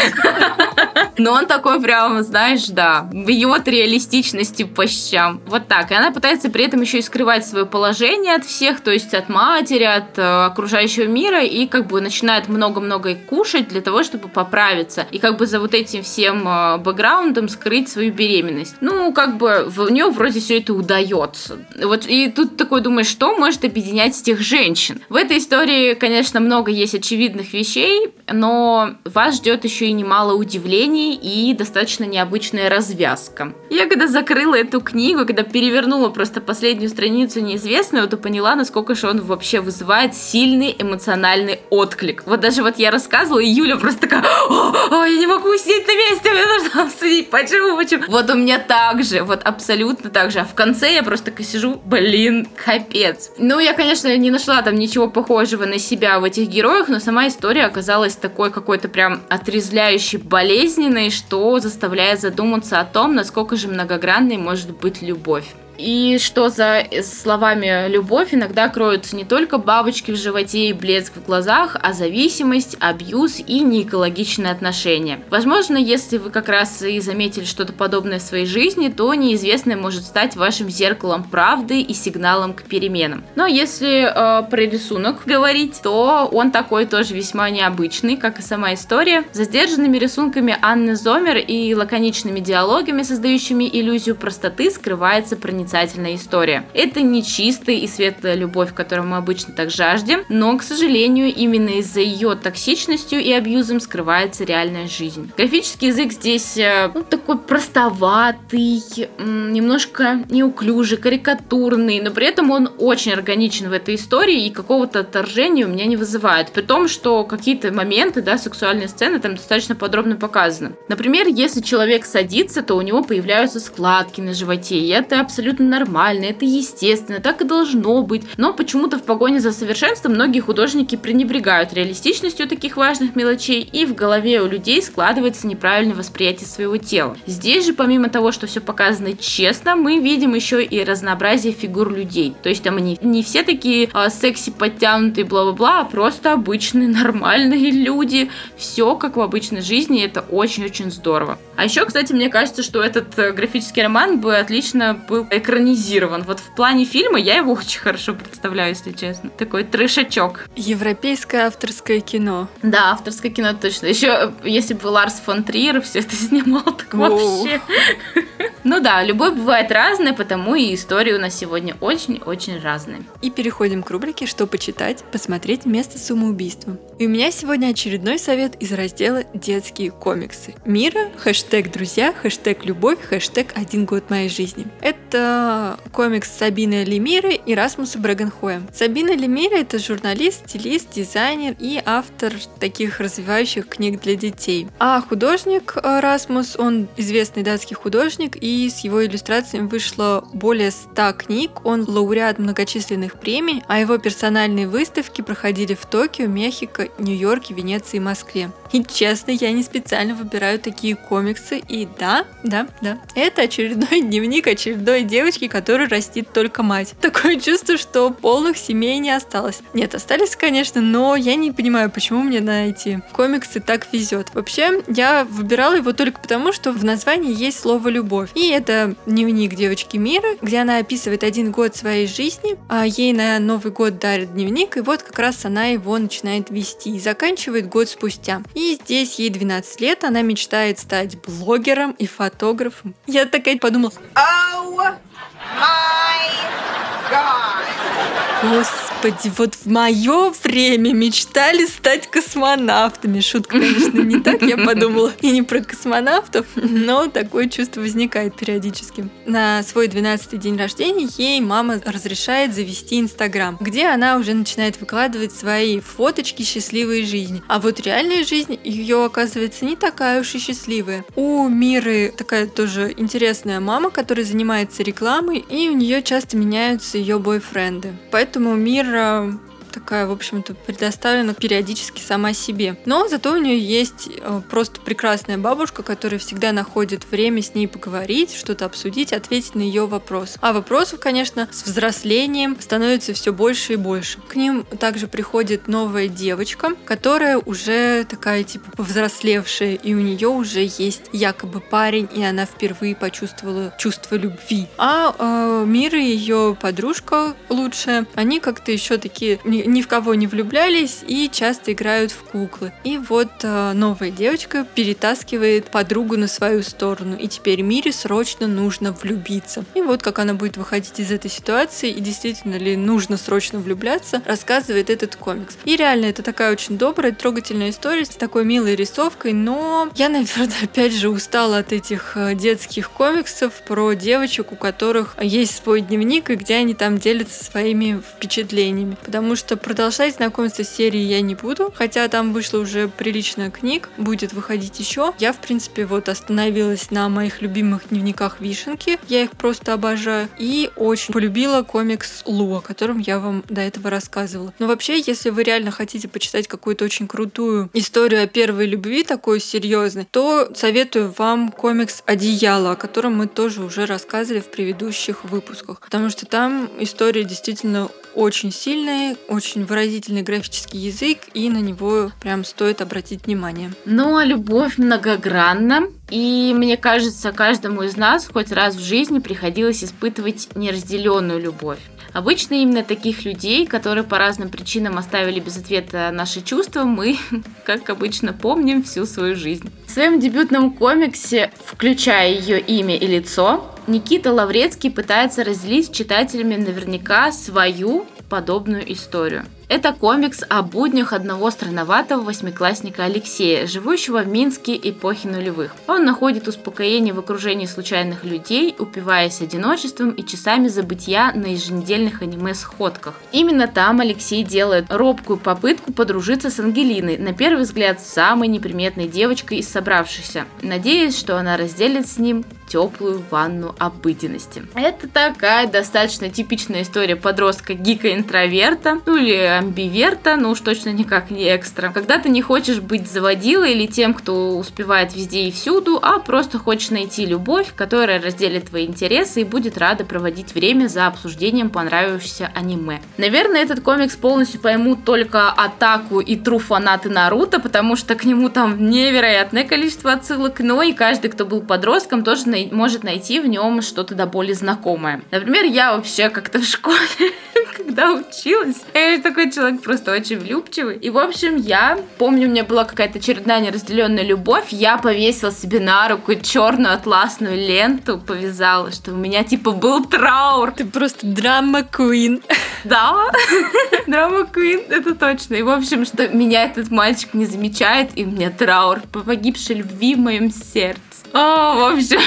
Но он такой прям, знаешь, да, бьет реалистичности по щам. Вот так. И она пытается при этом еще и скрывать свое положение от всех, то есть от матери, от окружающего мира, и как бы начинает много-много кушать для того, чтобы поправиться. И как бы за вот этим всем бэкграундом скрыть свою беременность. Ну, как бы у нее вроде все это удается. Вот, и тут такой думаешь, что может объединять этих женщин? В этой истории, конечно, много есть очевидных вещей, но вас ждет еще и немало удивлений и достаточно необычная развязка. Я когда закрыла эту книгу, когда перевернула просто последнюю страницу неизвестную, то поняла, насколько же он вообще вызывает сильный эмоциональный отклик. Вот даже вот я рассказывала, и Юля просто такая, я не могу сидеть на месте, мне нужно обсудить, почему. Вот у меня так же, вот абсолютно так же. А в конце я просто так сижу, капец. Ну, я, конечно, не нашла там ничего похожего на себя в этих героях, но сама история оказалась такой какой-то прям отрезвляющей, болезненной, что заставляет задуматься о том, насколько же многогранной может быть любовь. И что за словами «любовь» иногда кроются не только бабочки в животе и блеск в глазах, а зависимость, абьюз и неэкологичные отношения. Возможно, если вы как раз и заметили что-то подобное в своей жизни, то неизвестное может стать вашим зеркалом правды и сигналом к переменам. Но если про рисунок говорить, то он такой тоже весьма необычный, как и сама история. За сдержанными рисунками Анны Зомер и лаконичными диалогами, создающими иллюзию простоты, скрывается проницательность. История. Это не чистая и светлая любовь, которую мы обычно так жаждем, но, к сожалению, именно из-за ее токсичностью и абьюзом скрывается реальная жизнь. Графический язык здесь такой простоватый, немножко неуклюжий, карикатурный, но при этом он очень органичен в этой истории и какого-то отторжения у меня не вызывает, при том, что какие-то моменты, да, сексуальные сцены там достаточно подробно показаны. Например, если человек садится, то у него появляются складки на животе, и это абсолютно абсолютно нормально, это естественно, так и должно быть. Но почему-то в погоне за совершенством многие художники пренебрегают реалистичностью таких важных мелочей, и в голове у людей складывается неправильное восприятие своего тела. Здесь же, помимо того, что все показано честно, мы видим еще и разнообразие фигур людей. То есть там они не все такие секси, подтянутые, бла-бла-бла, а просто обычные, нормальные люди. Все как в обычной жизни, и это очень-очень здорово. А еще, кстати, мне кажется, что этот графический роман бы отлично был экранизирован. Вот в плане фильма я его очень хорошо представляю, если честно. Такой трешачок. Европейское авторское кино. Да, авторское кино точно. Еще, если бы Ларс фон Триер все это снимал, так вообще... Ну да, любовь бывает разная, потому и истории у нас сегодня очень-очень разные. И переходим к рубрике «Что почитать? Посмотреть вместо самоубийства». И у меня сегодня очередной совет из раздела «Детские комиксы». Мира, хэштег «Друзья», хэштег «Любовь», хэштег «Один год моей жизни». Это комикс Сабины Лемиры и Расмуса Брагенхоя. Сабина Лемира — это журналист, стилист, дизайнер и автор таких развивающих книг для детей. А художник Расмус, он известный датский художник, и с его иллюстрациями вышло более 100 книг, он лауреат многочисленных премий, а его персональные выставки проходили в Токио, Мехико, Нью-Йорке, Венеции и Москве. И честно, я не специально выбираю такие комиксы, и да, это очередной дневник очередной девочки, которую растит только мать. Такое чувство, что полных семей не осталось. Нет, остались, конечно, но я не понимаю, почему мне на эти комиксы так везет. Вообще, я выбирала его только потому, что в названии есть слово «любовь». И это дневник девочки Мира, где она описывает один год своей жизни, а ей на Новый год дарят дневник, и вот как раз она его начинает вести и заканчивает год спустя. И здесь ей 12 лет, она мечтает стать блогером и фотографом. Я такая подумала: «Оу май гад!» Господи, вот в мое время мечтали стать космонавтами. Шутка, конечно, не так, я подумала и не про космонавтов, но такое чувство возникает периодически. На свой 12-й день рождения ей мама разрешает завести Инстаграм, где она уже начинает выкладывать свои фоточки счастливой жизни. А вот реальная жизнь ее, оказывается, не такая уж и счастливая. У Миры такая тоже интересная мама, которая занимается рекламой, и у нее часто меняются ее бойфренды. Поэтому Мира такая, в общем-то, предоставлена периодически сама себе. Но зато у нее есть просто прекрасная бабушка, которая всегда находит время с ней поговорить, что-то обсудить, ответить на ее вопрос. А вопросов, конечно, с взрослением становится все больше и больше. К ним также приходит новая девочка, которая уже такая, типа, повзрослевшая, и у нее уже есть якобы парень, и она впервые почувствовала чувство любви. А Мира и ее подружка лучшая, они как-то еще такие... ни в кого не влюблялись и часто играют в куклы. И вот новая девочка перетаскивает подругу на свою сторону, и теперь Мире срочно нужно влюбиться. И вот как она будет выходить из этой ситуации, и действительно ли нужно срочно влюбляться, рассказывает этот комикс. И реально это такая очень добрая, трогательная история с такой милой рисовкой, но я, наверное, опять же устала от этих детских комиксов про девочек, у которых есть свой дневник, и где они там делятся своими впечатлениями. Потому что продолжать знакомство с серией я не буду, хотя там вышло уже прилично книг, будет выходить еще. Я, в принципе, вот остановилась на моих любимых дневниках Вишенки, я их просто обожаю, и очень полюбила комикс Лу, о котором я вам до этого рассказывала. Но вообще, если вы реально хотите почитать какую-то очень крутую историю о первой любви, такой серьезной, то советую вам комикс «Одеяло», о котором мы тоже уже рассказывали в предыдущих выпусках, потому что там история действительно очень сильная, очень выразительный графический язык, и на него прям стоит обратить внимание. Ну, а любовь многогранна. И мне кажется, каждому из нас хоть раз в жизни приходилось испытывать неразделенную любовь. Обычно именно таких людей, которые по разным причинам оставили без ответа наши чувства, мы, как обычно, помним всю свою жизнь. В своем дебютном комиксе, включая ее имя и лицо, Никита Лаврецкий пытается разделить с читателями наверняка свою подобную историю. Это комикс о буднях одного странноватого восьмиклассника Алексея, живущего в Минске эпохи нулевых. Он находит успокоение в окружении случайных людей, упиваясь одиночеством и часами забытья на еженедельных аниме-сходках. Именно там Алексей делает робкую попытку подружиться с Ангелиной, на первый взгляд самой неприметной девочкой из собравшихся, надеясь, что она разделит с ним теплую ванну обыденности. Это такая достаточно типичная история подростка-гика-интроверта, ну или амбиверта, ну уж точно никак не экстра. Когда ты не хочешь быть заводилой или тем, кто успевает везде и всюду, а просто хочешь найти любовь, которая разделит твои интересы и будет рада проводить время за обсуждением понравившегося аниме. Наверное, этот комикс полностью поймут только Атаку и тру фанаты Наруто, потому что к нему там невероятное количество отсылок, но и каждый, кто был подростком, тоже может найти в нем что-то до боли знакомое. Например, я вообще как-то в школе, когда училась, я такой человек просто очень влюбчивый. И, в общем, я помню, у меня была какая-то очередная неразделенная любовь, я повесила себе на руку черную атласную ленту, повязала, что у меня типа был траур. Ты просто драма-квин. Да, драма-квин, это точно. И, в общем, что меня этот мальчик не замечает, и у меня траур по погибшей любви в моем сердце. О, в общем,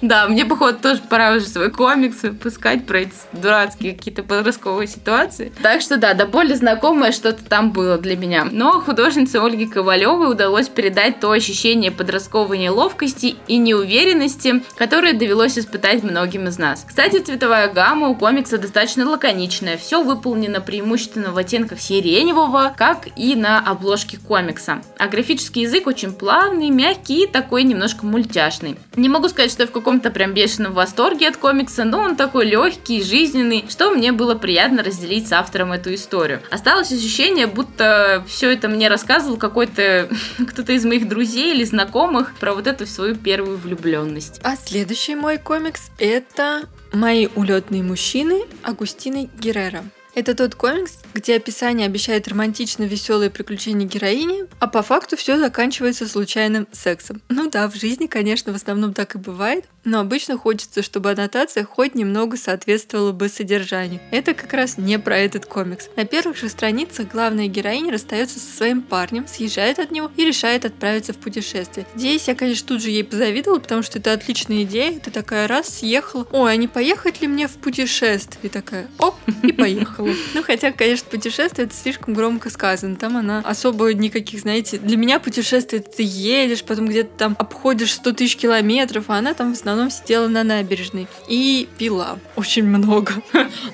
да, мне, походу, тоже пора уже свой комикс выпускать про эти дурацкие какие-то подростковые ситуации. Так что, да, до боли знакомое что-то там было для меня. Но художнице Ольге Ковалевой удалось передать то ощущение подростковой неловкости и неуверенности, которое довелось испытать многим из нас. Кстати, цветовая гамма у комикса достаточно лаконичная. Все выполнено преимущественно в оттенках сиреневого, как и на обложке комикса. А графический язык очень плавный, мягкий и такой немножко мультяшный. Не могу сказать, что я в каком-то прям бешеном восторге от комикса, но он такой легкий, жизненный, что мне было приятно разделить с автором эту историю. Осталось ощущение, будто все это мне рассказывал какой-то кто-то из моих друзей или знакомых про вот эту свою первую влюбленность. А следующий мой комикс — это «Мои улетные мужчины» Агустины Герреро. Это тот комикс, где описание обещает романтично веселые приключения героини, а по факту все заканчивается случайным сексом. Ну да, в жизни, конечно, в основном так и бывает, но обычно хочется, чтобы аннотация хоть немного соответствовала бы содержанию. Это как раз не про этот комикс. На первых же страницах главная героиня расстается со своим парнем, съезжает от него и решает отправиться в путешествие. Здесь я, конечно, тут же ей позавидовала, потому что это отличная идея. Ты такая раз, съехала. Ой, а не поехать ли мне в путешествие? Такая, оп, и поехала. Ну, хотя, конечно, путешествие — это слишком громко сказано. Там она особо никаких, знаете... Для меня путешествие — это ты едешь, потом где-то там обходишь 100 тысяч километров, а она там в основном сидела на набережной и пила очень много.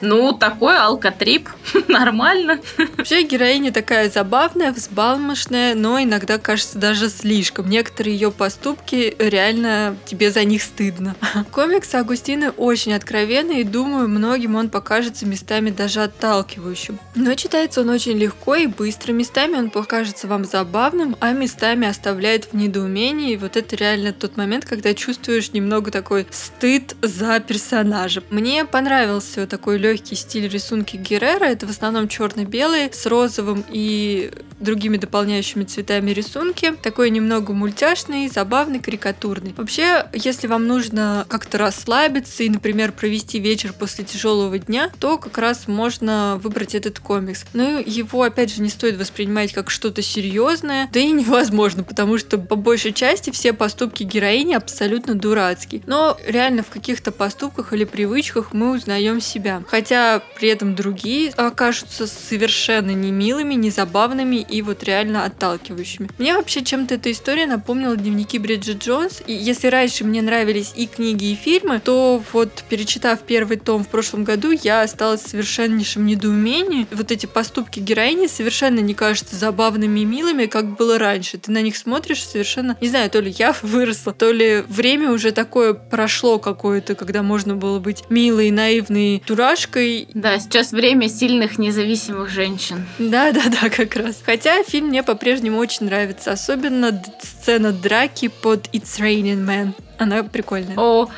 Ну, такой алкотрип. Нормально. Вообще, героиня такая забавная, взбалмошная, но иногда, кажется, даже слишком. Некоторые ее поступки реально тебе за них стыдно. Комикс Агустины очень откровенный, и, думаю, многим он покажется местами даже отталкивающим. Но читается он очень легко и быстро. Местами он покажется вам забавным, а местами оставляет в недоумении. И вот это реально тот момент, когда чувствуешь немного такой стыд за персонажа. Мне понравился такой легкий стиль рисунки Герреро. Это в основном черно-белый с розовым и другими дополняющими цветами рисунки. Такой немного мультяшный, забавный, карикатурный. Вообще, если вам нужно как-то расслабиться и, например, провести вечер после тяжелого дня, то как раз можно выбрать этот комикс. Но его, опять же, не стоит воспринимать как что-то серьезное, да и невозможно, потому что по большей части все поступки героини абсолютно дурацкие. Но реально в каких-то поступках или привычках мы узнаем себя. Хотя при этом другие окажутся совершенно не милыми, не забавными и вот реально отталкивающими. Мне вообще чем-то эта история напомнила дневники Бриджит Джонс. И если раньше мне нравились и книги, и фильмы, то вот, перечитав первый том в прошлом году, я осталась совершенно недоумении. Вот эти поступки героини совершенно не кажутся забавными и милыми, как было раньше. Ты на них смотришь совершенно... Не знаю, то ли я выросла, то ли время уже такое прошло какое-то, когда можно было быть милой, наивной дурашкой. Да, сейчас время сильных, независимых женщин. Да, как раз. Хотя фильм мне по-прежнему очень нравится. Особенно сцена драки под «It's Raining Man». Она прикольная. О,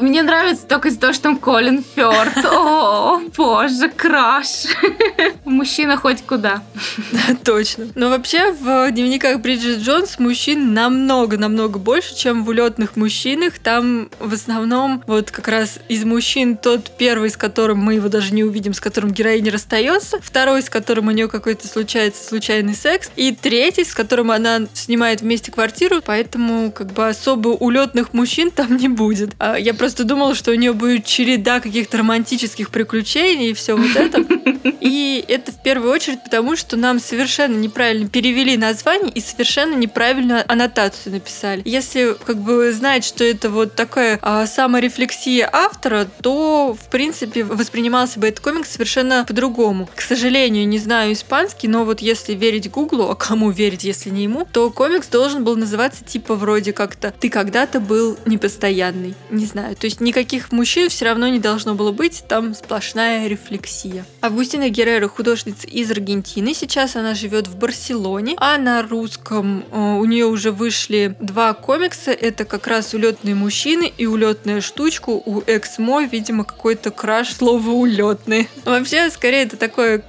мне нравится только из-за того, что он Колин Фёрд. О, боже, краш. Мужчина хоть куда. Да, точно. Но вообще в дневниках Бриджит Джонс мужчин намного-намного больше, чем в улетных мужчинах. Там в основном вот как раз из мужчин тот первый, с которым мы его даже не увидим, с которым героиня расстается, второй, с которым у нее какой-то случается случайный секс, и третий, с которым она снимает вместе квартиру. Поэтому как бы особо улетных мужчин мужчин там не будет. Я просто думала, что у нее будет череда каких-то романтических приключений и все вот это. И это в первую очередь потому, что нам совершенно неправильно перевели название и совершенно неправильно аннотацию написали. Если как бы знать, что это вот такая саморефлексия автора, то в принципе воспринимался бы этот комикс совершенно по-другому. К сожалению, не знаю испанский, но вот если верить Гуглу, а кому верить, если не ему, то комикс должен был называться типа вроде как-то «Ты когда-то был непостоянный». Не знаю. То есть никаких мужчин все равно не должно было быть, там сплошная рефлексия. Агустина Герреро, художница из Аргентины, сейчас она живет в Барселоне, а на русском у нее уже вышли 2 комикса, это как раз «Улетные мужчины» и «Улетная штучка». У Эксмо, видимо, какой-то краш слова «улетные». Вообще, скорее, это такое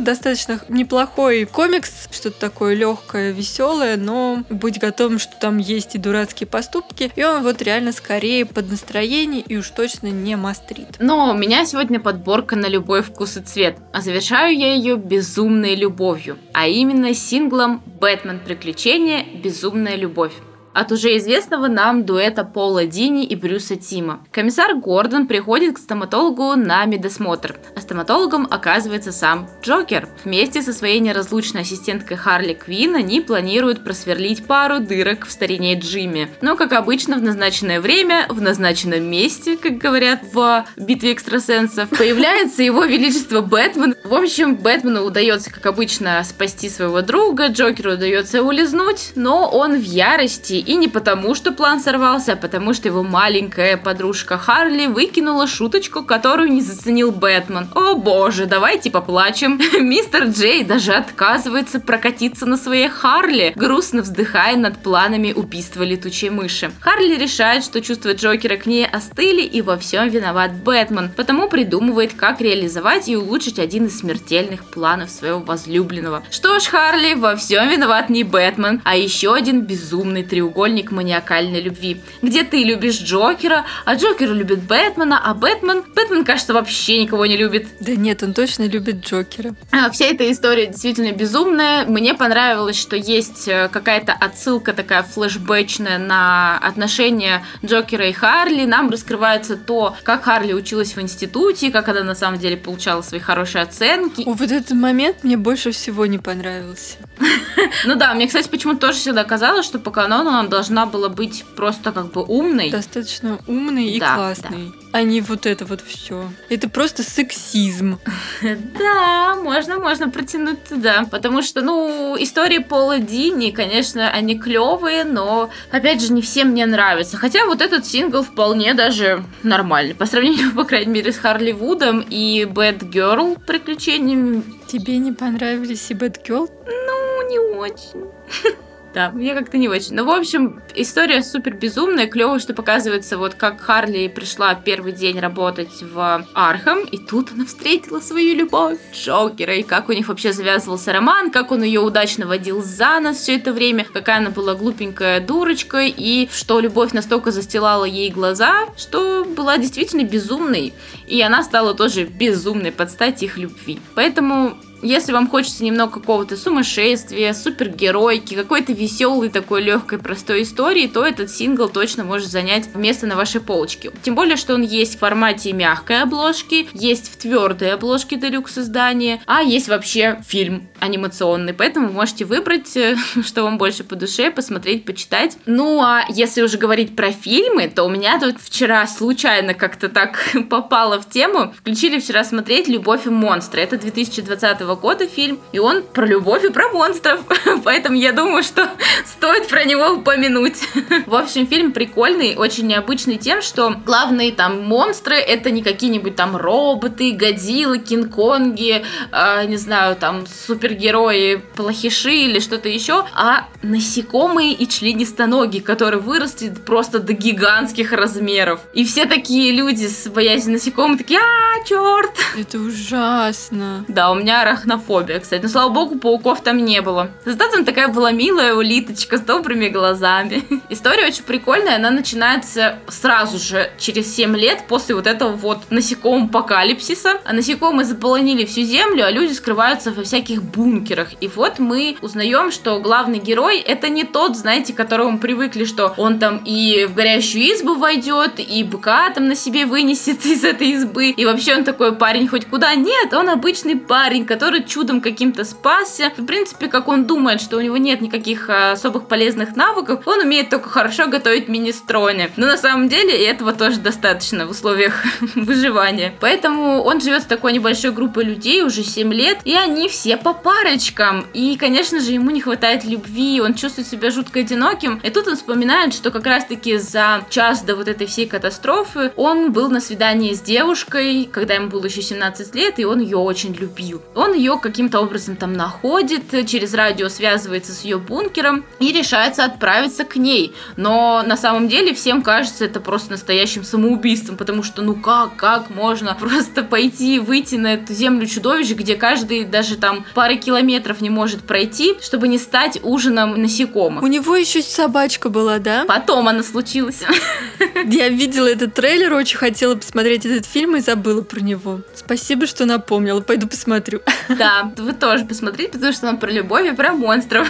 достаточно неплохой комикс, что-то такое легкое, веселое, но быть готовым, что там есть и дурацкие поступки, и он вот реально скорее под настроение и уж точно не мастрит. Но у меня сегодня подборка на любой вкус и цвет, а завершаю я ее безумной любовью, а именно синглом «Бэтмен. Приключения. Безумная любовь». От уже известного нам дуэта Пола Дини и Брюса Тима. Комиссар Гордон приходит к стоматологу на медосмотр, а стоматологом оказывается сам Джокер. Вместе со своей неразлучной ассистенткой Харли Квинн они планируют просверлить пару дырок в старине Джимми. Но, как обычно, в назначенное время, в назначенном месте, как говорят в «Битве экстрасенсов», появляется его величество Бэтмен. В общем, Бэтмену удается, как обычно, спасти своего друга, Джокеру удается улизнуть, но он в ярости. И не потому, что план сорвался, а потому, что его маленькая подружка Харли выкинула шуточку, которую не заценил Бэтмен. О боже, давайте поплачем. Мистер Джей даже отказывается прокатиться на своей Харли, грустно вздыхая над планами убийства летучей мыши. Харли решает, что чувства Джокера к ней остыли и во всем виноват Бэтмен, потому придумывает, как реализовать и улучшить один из смертельных планов своего возлюбленного. Что ж, Харли, во всем виноват не Бэтмен, а еще один безумный треугольник. Треугольник маниакальной любви, где ты любишь Джокера, а Джокер любит Бэтмена, а Бэтмен, кажется, вообще никого не любит. Да нет, он точно любит Джокера. Вся эта история действительно безумная. Мне понравилось, что есть какая-то отсылка такая флешбэчная на отношения Джокера и Харли. Нам раскрывается то, как Харли училась в институте, как она на самом деле получала свои хорошие оценки. Вот этот момент мне больше всего не понравился. Ну да, мне, кстати, почему-то тоже всегда казалось, что по канону она должна была быть просто как бы умной. Достаточно умной и классной. Да. А не вот это вот все. Это просто сексизм. Да, можно протянуть туда. Потому что, истории Пола Дини, конечно, они клевые, но, опять же, не всем мне нравятся. Хотя вот этот сингл вполне даже нормальный. По сравнению, по крайней мере, с Харли Вудом и Бэд Герл приключениями. Тебе не понравились и Бэд Герл? Не очень. Да, мне как-то не очень. Ну, в общем, история супер безумная. Клево, что показывается, вот как Харли пришла первый день работать в Архэм, и тут она встретила свою любовь Джокера, и как у них вообще завязывался роман, как он ее удачно водил за нос все это время, какая она была глупенькая дурочка, и что любовь настолько застилала ей глаза, что была действительно безумной, и она стала тоже безумной под стать их любви. Поэтому... Если вам хочется немного какого-то сумасшествия, супергеройки, какой-то веселой такой легкой простой истории, то этот сингл точно может занять место на вашей полочке. Тем более, что он есть в формате мягкой обложки, есть в твердой обложке делюкс издания, а есть вообще фильм анимационный. Поэтому вы можете выбрать, что вам больше по душе, посмотреть, почитать. Ну а если уже говорить про фильмы, то у меня тут вчера случайно как-то так попало в тему. Включили вчера смотреть «Любовь и монстры». Это 2020 года фильм, и он про любовь и про монстров, поэтому я думаю, что стоит про него упомянуть. В общем, фильм прикольный, очень необычный тем, что главные там монстры это не какие-нибудь там роботы, Годзиллы, Кинг-Конги, не знаю, там супергерои, плохиши или что-то еще, а насекомые и членистоногие, которые выросли просто до гигантских размеров. И все такие люди с боязнью насекомых такие: «А, черт!» Это ужасно. Да, у меня арахнофобия, кстати. Но, слава богу, пауков там не было. Зато там такая была милая улиточка с добрыми глазами. История очень прикольная. Она начинается сразу же, через 7 лет после вот этого вот насекомопокалипсиса. А насекомые заполонили всю землю, а люди скрываются во всяких бункерах. И вот мы узнаем, что главный герой — это не тот, знаете, к которому привыкли, что он там и в горящую избу войдет, и быка там на себе вынесет из этой избы. И вообще он такой парень хоть куда. Нет, он обычный парень, который чудом каким-то спасся. В принципе, как он думает, что у него нет никаких особых полезных навыков, он умеет только хорошо готовить минестроне. Но на самом деле и этого тоже достаточно в условиях выживания. Поэтому он живет с такой небольшой группой людей уже 7 лет, и они все по парочкам. И, конечно же, ему не хватает любви, он чувствует себя жутко одиноким. И тут он вспоминает, что как раз-таки за час до вот этой всей катастрофы он был на свидании с девушкой, когда ему было еще 17 лет, и он ее очень любил. Он ее каким-то образом там находит, через радио связывается с ее бункером и решается отправиться к ней. Но на самом деле всем кажется это просто настоящим самоубийством, потому что ну как можно просто пойти, выйти на эту землю чудовищ, где каждый даже там пары километров не может пройти, чтобы не стать ужином насекомых. У него еще собачка была, да? Потом она случилась. Я видела этот трейлер, очень хотела посмотреть этот фильм и забыла про него. Спасибо, что напомнила, пойду посмотрю. Да, вы тоже посмотрите, потому что она про любовь и про монстров.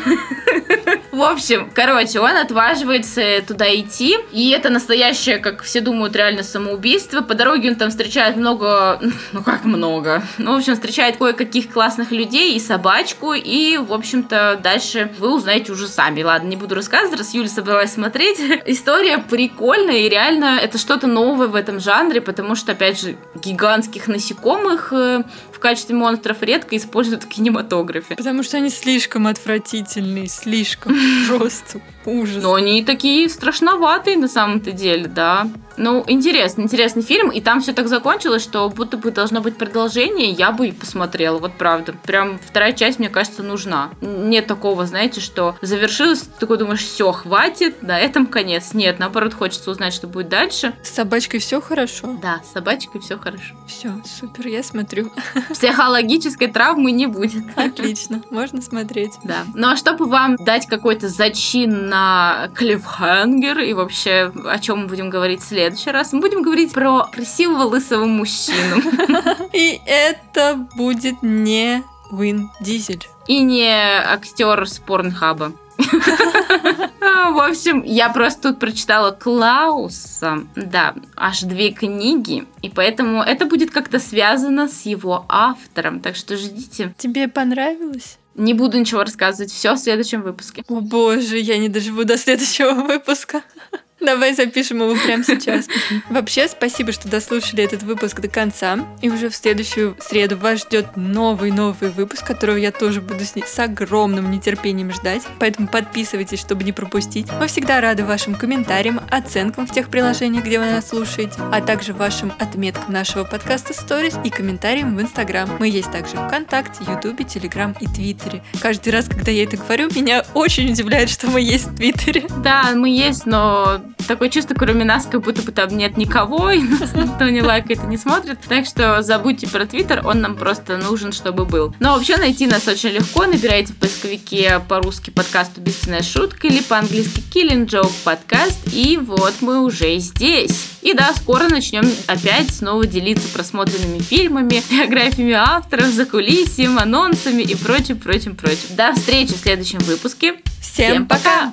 В общем, короче, он отваживается туда идти, и это настоящее, как все думают, реально самоубийство. По дороге он там встречает много, ну как много, ну в общем, встречает кое-каких классных людей и собачку, и в общем-то дальше вы узнаете уже сами. Ладно, не буду рассказывать, раз Юля собралась смотреть. История прикольная, и реально это что-то новое в этом жанре, потому что, опять же, гигантских насекомых в качестве монстров редко используют в кинематографе. Потому что они слишком отвратительные, слишком просто ужас. Но они такие страшноватые на самом-то деле, да. Ну, интересный фильм, и там все так закончилось, что будто бы должно быть продолжение, я бы и посмотрела, вот правда. Прям вторая часть, мне кажется, нужна. Нет такого, знаете, что завершилось, ты такой думаешь, все, хватит, на этом конец. Нет, наоборот, хочется узнать, что будет дальше. С собачкой все хорошо? Да, с собачкой все хорошо. Все, супер, я смотрю. Психологической травмы не будет. Отлично, можно смотреть. Да, ну а чтобы вам дать какой-то зачин на клиффхенгер и вообще о чем мы будем говорить следующее, в следующий раз мы будем говорить про красивого лысого мужчину. И это будет не Вин Дизель. И не актер с Порнхаба. В общем, я просто тут прочитала Клауса, да, аж 2 книги, и поэтому это будет как-то связано с его автором, так что ждите. Тебе понравилось? Не буду ничего рассказывать, все в следующем выпуске. О боже, я не доживу до следующего выпуска. Давай запишем его прямо сейчас. Вообще, спасибо, что дослушали этот выпуск до конца. И уже в следующую среду вас ждет новый выпуск, которого я тоже буду с огромным нетерпением ждать. Поэтому подписывайтесь, чтобы не пропустить. Мы всегда рады вашим комментариям, оценкам в тех приложениях, где вы нас слушаете, а также вашим отметкам нашего подкаста Stories и комментариям в Instagram. Мы есть также в ВКонтакте, Ютубе, Телеграм и Твиттере. Каждый раз, когда я это говорю, меня очень удивляет, что мы есть в Твиттере. Да, мы есть, но... Такое чувство, кроме нас, как будто бы там нет никого, и нас никто не лайкает и не смотрит. Так что забудьте про Твиттер, он нам просто нужен, чтобы был. Но вообще найти нас очень легко. Набирайте в поисковике по-русски подкаст «Убийственная шутка» или по-английски «Killing Joke Podcast». И вот мы уже здесь. И да, скоро начнем опять снова делиться просмотренными фильмами, биографиями авторов, закулисьем, анонсами и прочим. До встречи в следующем выпуске. Всем пока!